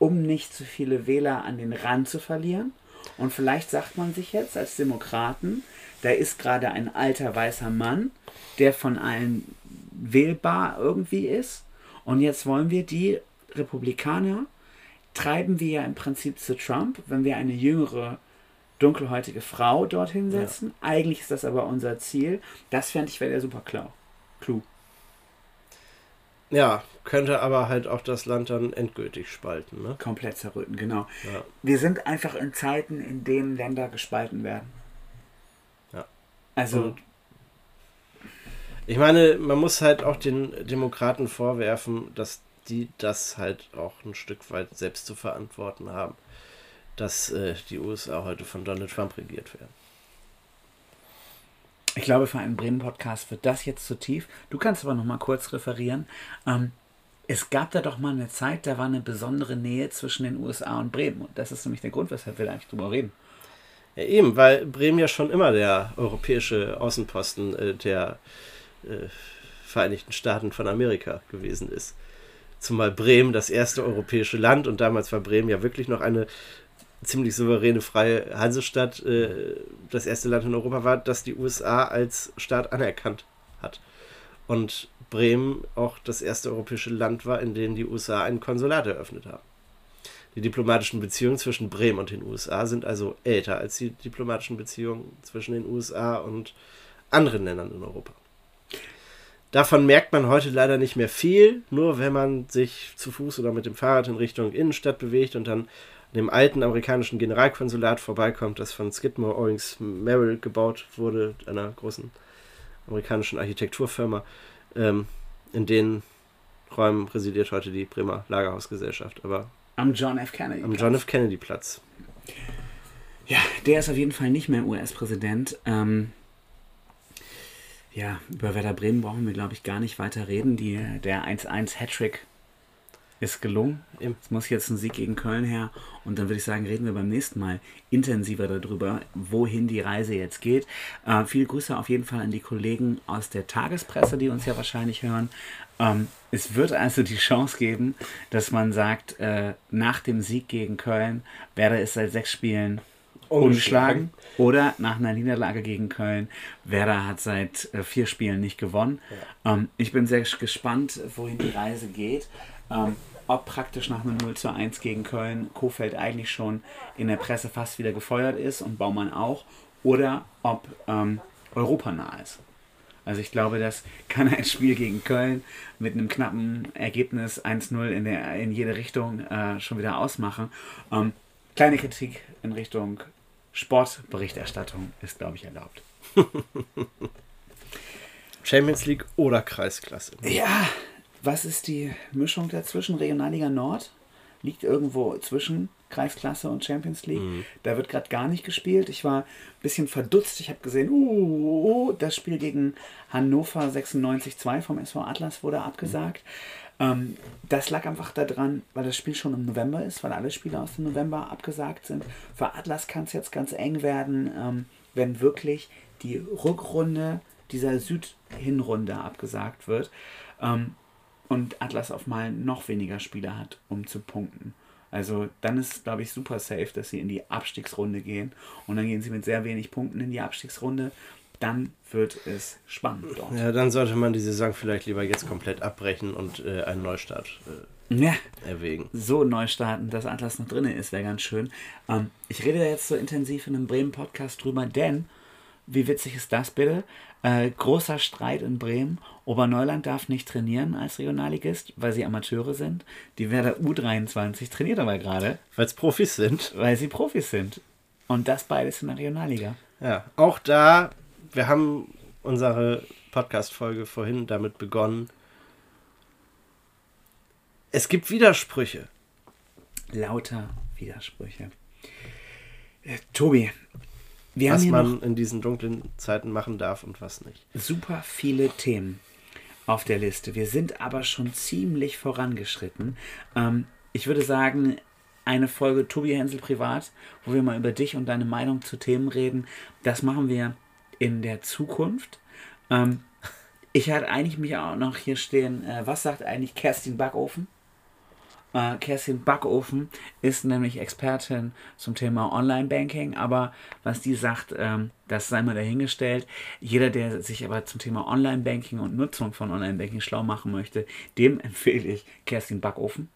um nicht zu viele Wähler an den Rand zu verlieren. Und vielleicht sagt man sich jetzt als Demokraten, da ist gerade ein alter weißer Mann, der von allen wählbar irgendwie ist. Und jetzt wollen wir die Republikaner, treiben wir ja im Prinzip zu Trump, wenn wir eine jüngere, dunkelhäutige Frau dorthin setzen. Ja. Eigentlich ist das aber unser Ziel. Das fände ich wäre der super Clou. Ja, könnte aber halt auch das Land dann endgültig spalten. Ne? Komplett zerrütten, genau. Ja. Wir sind einfach in Zeiten, in denen Länder gespalten werden. Ja. Also. Und ich meine, man muss halt auch den Demokraten vorwerfen, dass die das halt auch ein Stück weit selbst zu verantworten haben, dass äh, die U S A heute von Donald Trump regiert werden. Ich glaube, für einen Bremen-Podcast wird das jetzt zu tief. Du kannst aber noch mal kurz referieren. Ähm, es gab da doch mal eine Zeit, da war eine besondere Nähe zwischen den U S A und Bremen. Und das ist nämlich der Grund, weshalb wir da eigentlich drüber reden. Ja, eben, weil Bremen ja schon immer der europäische Außenposten äh, der äh, Vereinigten Staaten von Amerika gewesen ist. Zumal Bremen das erste europäische Land, und damals war Bremen ja wirklich noch eine ziemlich souveräne, freie Hansestadt, äh, das erste Land in Europa war, das die U S A als Staat anerkannt hat. Und Bremen auch das erste europäische Land war, in dem die U S A ein Konsulat eröffnet haben. Die diplomatischen Beziehungen zwischen Bremen und den U S A sind also älter als die diplomatischen Beziehungen zwischen den U S A und anderen Ländern in Europa. Davon merkt man heute leider nicht mehr viel, nur wenn man sich zu Fuß oder mit dem Fahrrad in Richtung Innenstadt bewegt und dann dem alten amerikanischen Generalkonsulat vorbeikommt, das von Skidmore, Owings, Merrill gebaut wurde, einer großen amerikanischen Architekturfirma. Ähm, in den Räumen residiert heute die Bremer Lagerhausgesellschaft. Aber am John F. Kennedy Am John F. Kennedy Platz. Ja, der ist auf jeden Fall nicht mehr U S-Präsident. Ähm, ja, über Werder Bremen brauchen wir, glaube ich, gar nicht weiter reden. Die, der eins eins Hattrick ist gelungen. Es muss jetzt ein Sieg gegen Köln her. Und dann würde ich sagen, reden wir beim nächsten Mal intensiver darüber, wohin die Reise jetzt geht. Äh, viele Grüße auf jeden Fall an die Kollegen aus der Tagespresse, die uns ja wahrscheinlich hören. Ähm, es wird also die Chance geben, dass man sagt, äh, nach dem Sieg gegen Köln, Werder ist seit sechs Spielen ungeschlagen. Oder nach einer Niederlage gegen Köln, Werder hat seit äh, vier Spielen nicht gewonnen. Ja. Ähm, ich bin sehr gespannt, wohin die Reise geht. Ähm, ob praktisch nach einem null zu eins gegen Köln Kohfeldt eigentlich schon in der Presse fast wieder gefeuert ist und Baumann auch, oder ob ähm, Europa nah ist. Also ich glaube, das kann ein Spiel gegen Köln mit einem knappen Ergebnis eins null in, der, in jede Richtung äh, schon wieder ausmachen. Ähm, kleine Kritik in Richtung Sportberichterstattung ist, glaube ich, erlaubt. Champions League oder Kreisklasse? Ja, was ist die Mischung dazwischen? Regionalliga Nord liegt irgendwo zwischen Kreisklasse und Champions League. Mhm. Da wird gerade gar nicht gespielt. Ich war ein bisschen verdutzt. Ich habe gesehen, uh, das Spiel gegen Hannover sechsundneunzig zwei vom S V Atlas wurde abgesagt. Mhm. Ähm, das lag einfach daran, weil das Spiel schon im November ist, weil alle Spiele aus dem November abgesagt sind. Für Atlas kann es jetzt ganz eng werden, ähm, wenn wirklich die Rückrunde dieser Süd-Hinrunde abgesagt wird. Ähm, Und Atlas auf mal noch weniger Spieler hat, um zu punkten. Also dann ist, glaube ich, super safe, dass sie in die Abstiegsrunde gehen. Und dann gehen sie mit sehr wenig Punkten in die Abstiegsrunde. Dann wird es spannend dort. Ja, dann sollte man die Saison vielleicht lieber jetzt komplett abbrechen und äh, einen Neustart äh, ja, erwägen. So neu starten, dass Atlas noch drin ist, wäre ganz schön. Ähm, ich rede da jetzt so intensiv in einem Bremen-Podcast drüber, denn Wie witzig ist das bitte? Äh, großer Streit in Bremen. Oberneuland darf nicht trainieren als Regionalligist, weil sie Amateure sind. Die Werder U dreiundzwanzig trainiert aber gerade. Weil es Profis sind. Weil sie Profis sind. Und das beides in der Regionalliga. Ja, auch da, wir haben unsere Podcast-Folge vorhin damit begonnen. Es gibt Widersprüche. Lauter Widersprüche. Äh, Tobi, wir was haben hier man in diesen dunklen Zeiten machen darf und was nicht. Super viele Themen auf der Liste. Wir sind aber schon ziemlich vorangeschritten. Ähm, ich würde sagen, eine Folge Tobi Hänsel privat, wo wir mal über dich und deine Meinung zu Themen reden, das machen wir in der Zukunft. Ähm, ich hatte eigentlich mich auch noch hier stehen, äh, was sagt eigentlich Kerstin Backofen? Äh, Kerstin Backofen ist nämlich Expertin zum Thema Online-Banking, aber was die sagt, ähm, das sei mal dahingestellt. Jeder, der sich aber zum Thema Online-Banking und Nutzung von Online-Banking schlau machen möchte, dem empfehle ich Kerstin Backofen.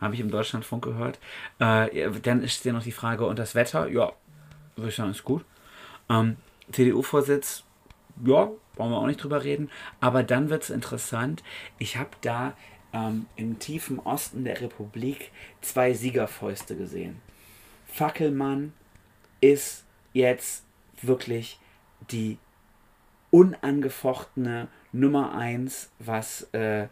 Habe ich im Deutschlandfunk gehört. Äh, dann ist hier noch die Frage, und das Wetter? Ja, würde ich sagen, ist gut. Ähm, C D U-Vorsitz, ja, brauchen wir auch nicht drüber reden. Aber dann wird es interessant. Ich habe da Ähm, im tiefen Osten der Republik zwei Siegerfäuste gesehen. Fackelmann ist jetzt wirklich die unangefochtene Nummer eins, was äh,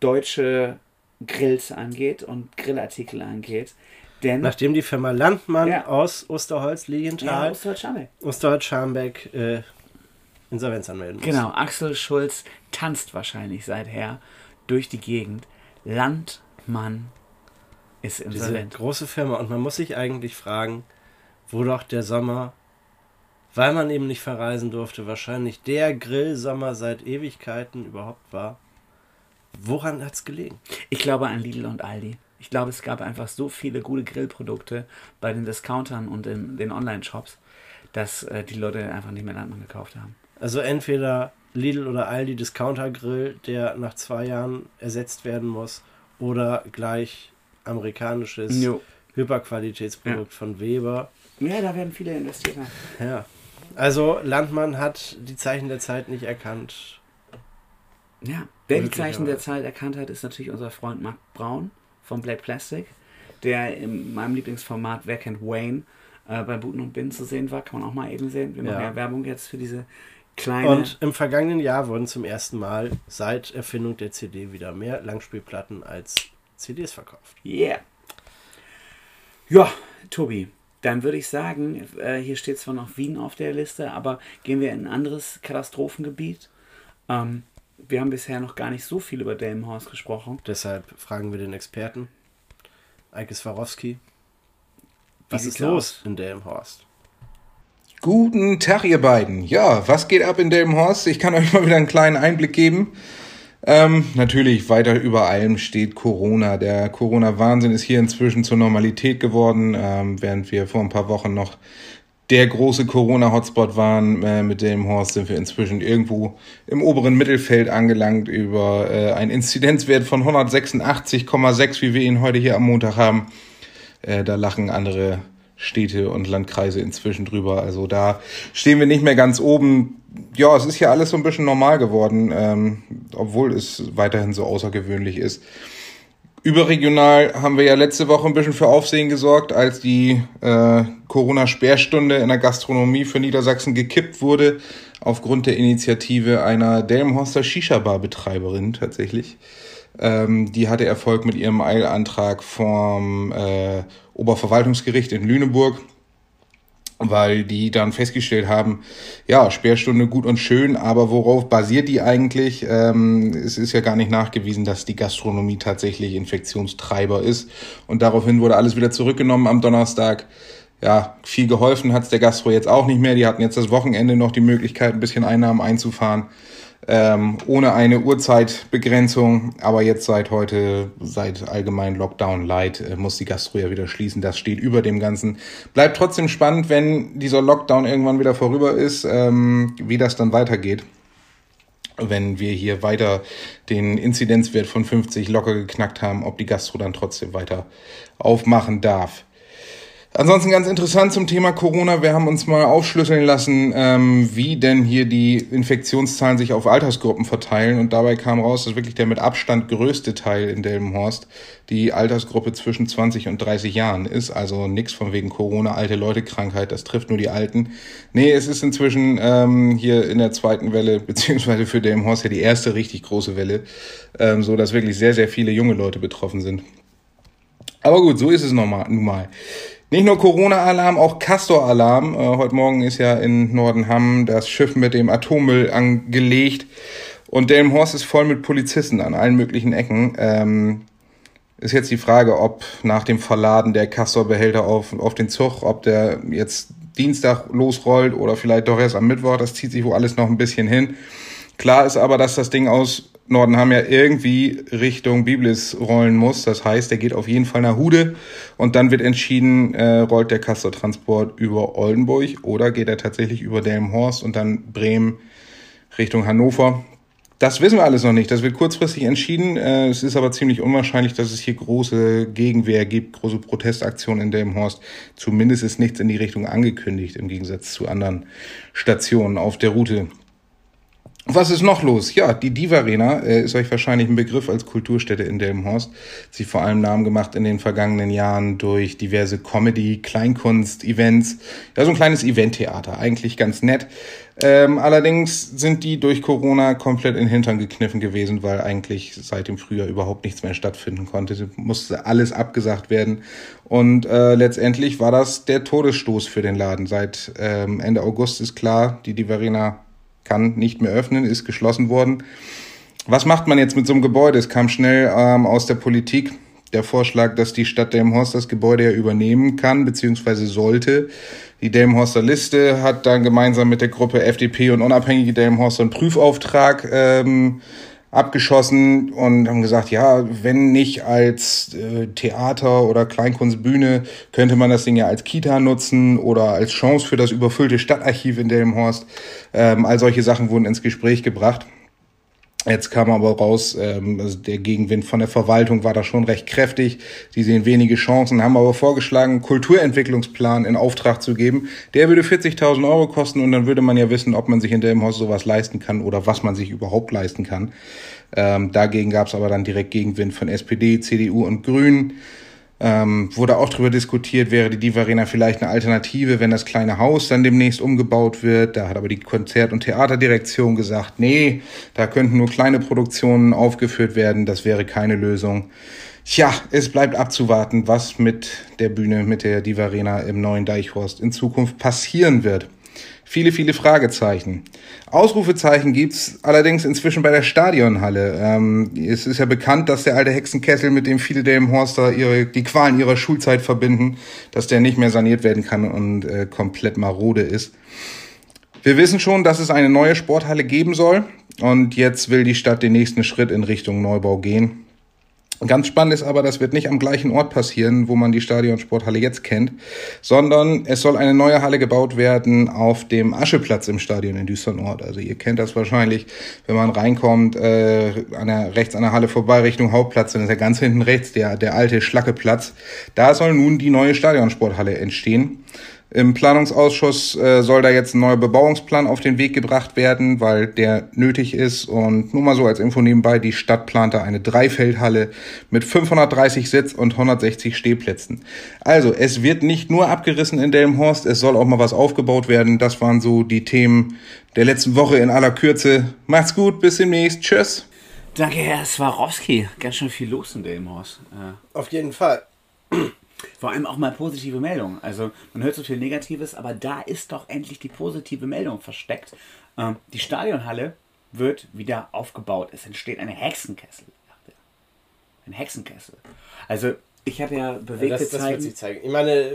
deutsche Grills angeht und Grillartikel angeht. Denn nachdem die Firma Landmann ja. aus Osterholz-Lilienthal ja, Osterholz-Scharmbeck, Osterholz-Scharmbeck äh, Insolvenz anmelden muss. Genau, Axel Schulz tanzt wahrscheinlich seither durch die Gegend. Landmann ist insolvent. Diese große Firma. Und man muss sich eigentlich fragen, wo doch der Sommer, weil man eben nicht verreisen durfte, wahrscheinlich der Grillsommer seit Ewigkeiten überhaupt war. Woran hat es gelegen? Ich glaube an Lidl und Aldi. Ich glaube, es gab einfach so viele gute Grillprodukte bei den Discountern und in den Online-Shops, dass äh, die Leute einfach nicht mehr Landmann gekauft haben. Also entweder Lidl oder Aldi Discounter-Grill, der nach zwei Jahren ersetzt werden muss, oder gleich amerikanisches jo. Hyperqualitätsprodukt ja. von Weber. Ja, da werden viele investiert. Ja. Also Landmann hat die Zeichen der Zeit nicht erkannt. Ja, wer die Zeichen der Zeit erkannt hat, ist natürlich unser Freund Marc Braun von Black Plastic, der in meinem Lieblingsformat Wer kennt Wayne äh, bei Buten und Binnen zu sehen war. Kann man auch mal eben sehen. Wir ja. machen ja Werbung jetzt für diese kleine. Und im vergangenen Jahr wurden zum ersten Mal seit Erfindung der C D wieder mehr Langspielplatten als C Ds verkauft. Yeah. Ja, Tobi, dann würde ich sagen, äh, hier steht zwar noch Wien auf der Liste, aber gehen wir in ein anderes Katastrophengebiet. Ähm, wir haben bisher noch gar nicht so viel über Delmenhorst gesprochen. Deshalb fragen wir den Experten, Eike Swarovski, was ist los in Delmenhorst? Guten Tag, ihr beiden. Ja, was geht ab in Delmenhorst? Ich kann euch mal wieder einen kleinen Einblick geben. Ähm, natürlich, weiter über allem steht Corona. Der Corona-Wahnsinn ist hier inzwischen zur Normalität geworden, ähm, während wir vor ein paar Wochen noch der große Corona-Hotspot waren äh, mit Delmenhorst, sind wir inzwischen irgendwo im oberen Mittelfeld angelangt über äh, einen Inzidenzwert von hundertsechsundachtzig Komma sechs, wie wir ihn heute hier am Montag haben. Äh, da lachen andere Städte und Landkreise inzwischen drüber. Also da stehen wir nicht mehr ganz oben. Ja, es ist ja alles so ein bisschen normal geworden, ähm, obwohl es weiterhin so außergewöhnlich ist. Überregional haben wir ja letzte Woche ein bisschen für Aufsehen gesorgt, als die äh, Corona-Sperrstunde in der Gastronomie für Niedersachsen gekippt wurde, aufgrund der Initiative einer Delmenhorster Shisha-Bar-Betreiberin tatsächlich. Ähm, die hatte Erfolg mit ihrem Eilantrag vom äh, Oberverwaltungsgericht in Lüneburg, weil die dann festgestellt haben, ja, Sperrstunde gut und schön, aber worauf basiert die eigentlich? Ähm, es ist ja gar nicht nachgewiesen, dass die Gastronomie tatsächlich Infektionstreiber ist. Und daraufhin wurde alles wieder zurückgenommen am Donnerstag. Ja, viel geholfen hat es der Gastro jetzt auch nicht mehr. Die hatten jetzt das Wochenende noch die Möglichkeit, ein bisschen Einnahmen einzufahren. Ähm, ohne eine Uhrzeitbegrenzung, aber jetzt seit heute, seit allgemein Lockdown Light, äh, muss die Gastro ja wieder schließen. Das steht über dem Ganzen. Bleibt trotzdem spannend, wenn dieser Lockdown irgendwann wieder vorüber ist, ähm, wie das dann weitergeht. Wenn wir hier weiter den Inzidenzwert von fünfzig locker geknackt haben, ob die Gastro dann trotzdem weiter aufmachen darf. Ansonsten ganz interessant zum Thema Corona. Wir haben uns mal aufschlüsseln lassen, ähm, wie denn hier die Infektionszahlen sich auf Altersgruppen verteilen. Und dabei kam raus, dass wirklich der mit Abstand größte Teil in Delmenhorst die Altersgruppe zwischen zwanzig und dreißig Jahren ist. Also nichts von wegen Corona, alte Leute, Krankheit, das trifft nur die Alten. Nee, es ist inzwischen ähm, hier in der zweiten Welle, beziehungsweise für Delmenhorst ja die erste richtig große Welle, ähm, so dass wirklich sehr, sehr viele junge Leute betroffen sind. Aber gut, so ist es nun mal. Nicht nur Corona-Alarm, auch Castor-Alarm. Äh, heute Morgen ist ja in Nordenham das Schiff mit dem Atommüll angelegt. Und Delmenhorst ist voll mit Polizisten an allen möglichen Ecken. Ähm, ist jetzt die Frage, ob nach dem Verladen der Castor-Behälter auf, auf den Zug, ob der jetzt Dienstag losrollt oder vielleicht doch erst am Mittwoch. Das zieht sich wohl alles noch ein bisschen hin. Klar ist aber, dass das Ding aus Nordenham ja irgendwie Richtung Biblis rollen muss. Das heißt, der geht auf jeden Fall nach Hude und dann wird entschieden, äh, rollt der Castor-Transport über Oldenburg oder geht er tatsächlich über Delmenhorst und dann Bremen Richtung Hannover. Das wissen wir alles noch nicht. Das wird kurzfristig entschieden. Äh, es ist aber ziemlich unwahrscheinlich, dass es hier große Gegenwehr gibt, große Protestaktionen in Delmenhorst. Zumindest ist nichts in die Richtung angekündigt, im Gegensatz zu anderen Stationen auf der Route. Was ist noch los? Ja, die Diva-Arena äh, ist euch wahrscheinlich ein Begriff als Kulturstätte in Delmenhorst. Sie hat vor allem Namen gemacht in den vergangenen Jahren durch diverse Comedy-, Kleinkunst-, Events. Ja, so ein kleines Eventtheater, eigentlich ganz nett. Ähm, allerdings sind die durch Corona komplett in den Hintern gekniffen gewesen, weil eigentlich seit dem Frühjahr überhaupt nichts mehr stattfinden konnte. Es musste alles abgesagt werden. Und äh, letztendlich war das der Todesstoß für den Laden. Seit ähm, Ende August ist klar, die Diva-Arena kann nicht mehr öffnen, ist geschlossen worden. Was macht man jetzt mit so einem Gebäude? Es kam schnell ähm, aus der Politik der Vorschlag, dass die Stadt Delmenhorst das Gebäude ja übernehmen kann, beziehungsweise sollte. Die Delmenhorster Liste hat dann gemeinsam mit der Gruppe F D P und Unabhängige Delmenhorster einen Prüfauftrag ähm, abgeschossen und haben gesagt, ja, wenn nicht als äh, Theater oder Kleinkunstbühne, könnte man das Ding ja als Kita nutzen oder als Chance für das überfüllte Stadtarchiv in Delmenhorst. Ähm, all solche Sachen wurden ins Gespräch gebracht. Jetzt kam aber raus, ähm, also der Gegenwind von der Verwaltung war da schon recht kräftig. Die sehen wenige Chancen, haben aber vorgeschlagen, einen Kulturentwicklungsplan in Auftrag zu geben. Der würde vierzigtausend Euro kosten und dann würde man ja wissen, ob man sich in Delmenhorst sowas leisten kann oder was man sich überhaupt leisten kann. Ähm, dagegen gab es aber dann direkt Gegenwind von S P D, C D U und Grünen. Ähm, wurde auch darüber diskutiert, wäre die Diva Arena vielleicht eine Alternative, wenn das kleine Haus dann demnächst umgebaut wird. Da hat aber die Konzert- und Theaterdirektion gesagt, nee, da könnten nur kleine Produktionen aufgeführt werden, das wäre keine Lösung. Tja, es bleibt abzuwarten, was mit der Bühne, mit der Diva Arena im neuen Delmenhorst in Zukunft passieren wird. Viele, viele Fragezeichen. Ausrufezeichen gibt's allerdings inzwischen bei der Stadionhalle. Ähm, es ist ja bekannt, dass der alte Hexenkessel, mit dem viele Delmenhorster ihre, die Qualen ihrer Schulzeit verbinden, dass der nicht mehr saniert werden kann und äh, komplett marode ist. Wir wissen schon, dass es eine neue Sporthalle geben soll. Und jetzt will die Stadt den nächsten Schritt in Richtung Neubau gehen. Ganz spannend ist aber, das wird nicht am gleichen Ort passieren, wo man die Stadionsporthalle jetzt kennt, sondern es soll eine neue Halle gebaut werden auf dem Ascheplatz im Stadion in Düsternort. Also ihr kennt das wahrscheinlich, wenn man reinkommt, äh, an der, rechts an der Halle vorbei Richtung Hauptplatz, dann ist ja ganz hinten rechts der, der alte Schlackeplatz. Da soll nun die neue Stadionsporthalle entstehen. Im Planungsausschuss äh, soll da jetzt ein neuer Bebauungsplan auf den Weg gebracht werden, weil der nötig ist. Und nur mal so als Info nebenbei, die Stadt plant da eine Dreifeldhalle mit fünfhundertdreißig Sitz- und hundertsechzig Stehplätzen. Also, es wird nicht nur abgerissen in Delmenhorst, es soll auch mal was aufgebaut werden. Das waren so die Themen der letzten Woche in aller Kürze. Macht's gut, bis demnächst, tschüss. Danke, Herr Swarovski. Ganz schön viel los in Delmenhorst. Ja. Auf jeden Fall. Vor allem auch mal positive Meldungen. Also man hört so viel Negatives, aber da ist doch endlich die positive Meldung versteckt. Ähm, die Stadionhalle wird wieder aufgebaut. Es entsteht eine Hexenkessel. Ein Hexenkessel. Also ich habe ja bewegte das, das Zeichen. Das wird sie zeigen. Ich meine,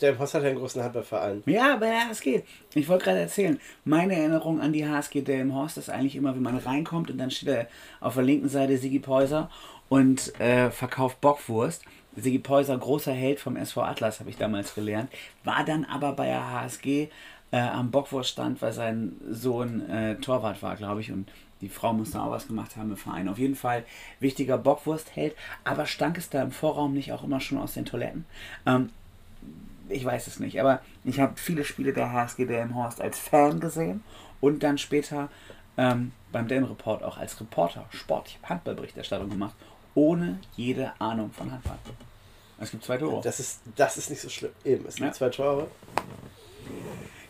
der Post hat ja einen großen Handballverein. Ja, bei der H S G. Ich wollte gerade erzählen, meine Erinnerung an die H S G Delmenhorst ist eigentlich immer, wenn man reinkommt und dann steht da auf der linken Seite Sigi Peuser und äh, verkauft Bockwurst. Sigi Peuser, großer Held vom S V Atlas, habe ich damals gelernt, war dann aber bei der H S G äh, am Bockwurststand, weil sein Sohn äh, Torwart war, glaube ich, und die Frau musste auch was gemacht haben im Verein. Auf jeden Fall wichtiger Bockwurstheld, aber stank es da im Vorraum nicht auch immer schon aus den Toiletten? Ähm, ich weiß es nicht, aber ich habe viele Spiele der H S G Delmenhorst als Fan gesehen und dann später ähm, beim Delmenreport auch als Reporter, Sport, ich habe Handballberichterstattung gemacht, ohne jede Ahnung von Handball. Es gibt zwei Tore. Das ist, das ist nicht so schlimm. Eben, es gibt ja. zwei Tore.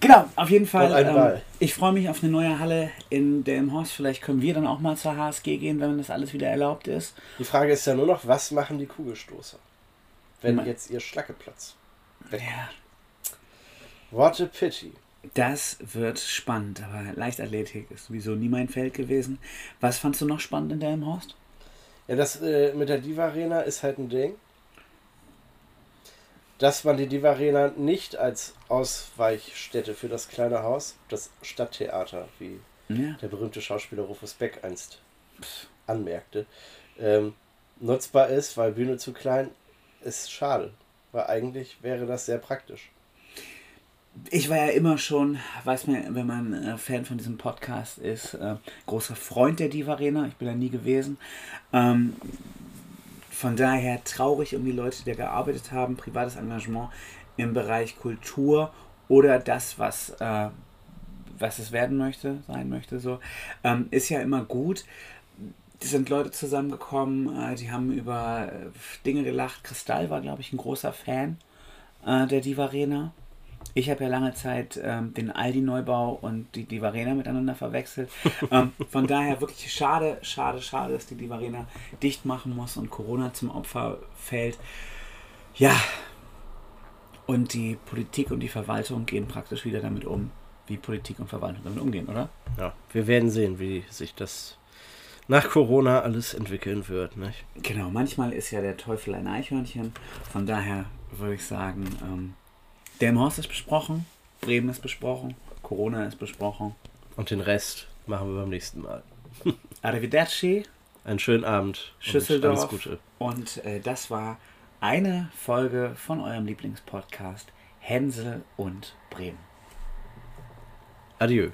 Genau, auf jeden Fall. Und einen Ball. Ähm, ich freue mich auf eine neue Halle in Delmenhorst. Vielleicht können wir dann auch mal zur H S G gehen, wenn das alles wieder erlaubt ist. Die Frage ist ja nur noch, was machen die Kugelstoßer? Wenn Man. jetzt ihr Schlackeplatz wegkommt. Ja. What a pity. Das wird spannend, aber Leichtathletik ist sowieso nie mein Feld gewesen. Was fandst du noch spannend in Delmenhorst? Ja, das äh, mit der Diva-Arena ist halt ein Ding. Dass man die Diva-Arena nicht als Ausweichstätte für das kleine Haus, das Stadttheater, wie ja. der berühmte Schauspieler Rufus Beck einst anmerkte, ähm, nutzbar ist, weil Bühne zu klein ist, schade. Weil eigentlich wäre das sehr praktisch. Ich war ja immer schon, weiß man, wenn man Fan von diesem Podcast ist, äh, großer Freund der Diva-Arena. Ich bin da nie gewesen. Ähm, Von daher traurig um die Leute, die da gearbeitet haben, privates Engagement im Bereich Kultur oder das, was, äh, was es werden möchte, sein möchte, so, ähm, ist ja immer gut. Es sind Leute zusammengekommen, äh, die haben über Dinge gelacht. Kristall war, glaube ich, ein großer Fan äh, der Diva-Arena. Ich habe ja lange Zeit ähm, den Aldi-Neubau und die Diva-Arena miteinander verwechselt. ähm, von daher wirklich schade, schade, schade, dass die Diva-Arena dicht machen muss und Corona zum Opfer fällt. Ja, und die Politik und die Verwaltung gehen praktisch wieder damit um, wie Politik und Verwaltung damit umgehen, oder? Ja, wir werden sehen, wie sich das nach Corona alles entwickeln wird, nicht? Genau, manchmal ist ja der Teufel ein Eichhörnchen. Von daher würde ich sagen... Ähm, Delmenhorst ist besprochen, Bremen ist besprochen, Corona ist besprochen. Und den Rest machen wir beim nächsten Mal. Arrivederci. Einen schönen Abend. Schüsseldorf. Alles Gute. Und äh, das war eine Folge von eurem Lieblingspodcast Hänsel und Bremen. Adieu.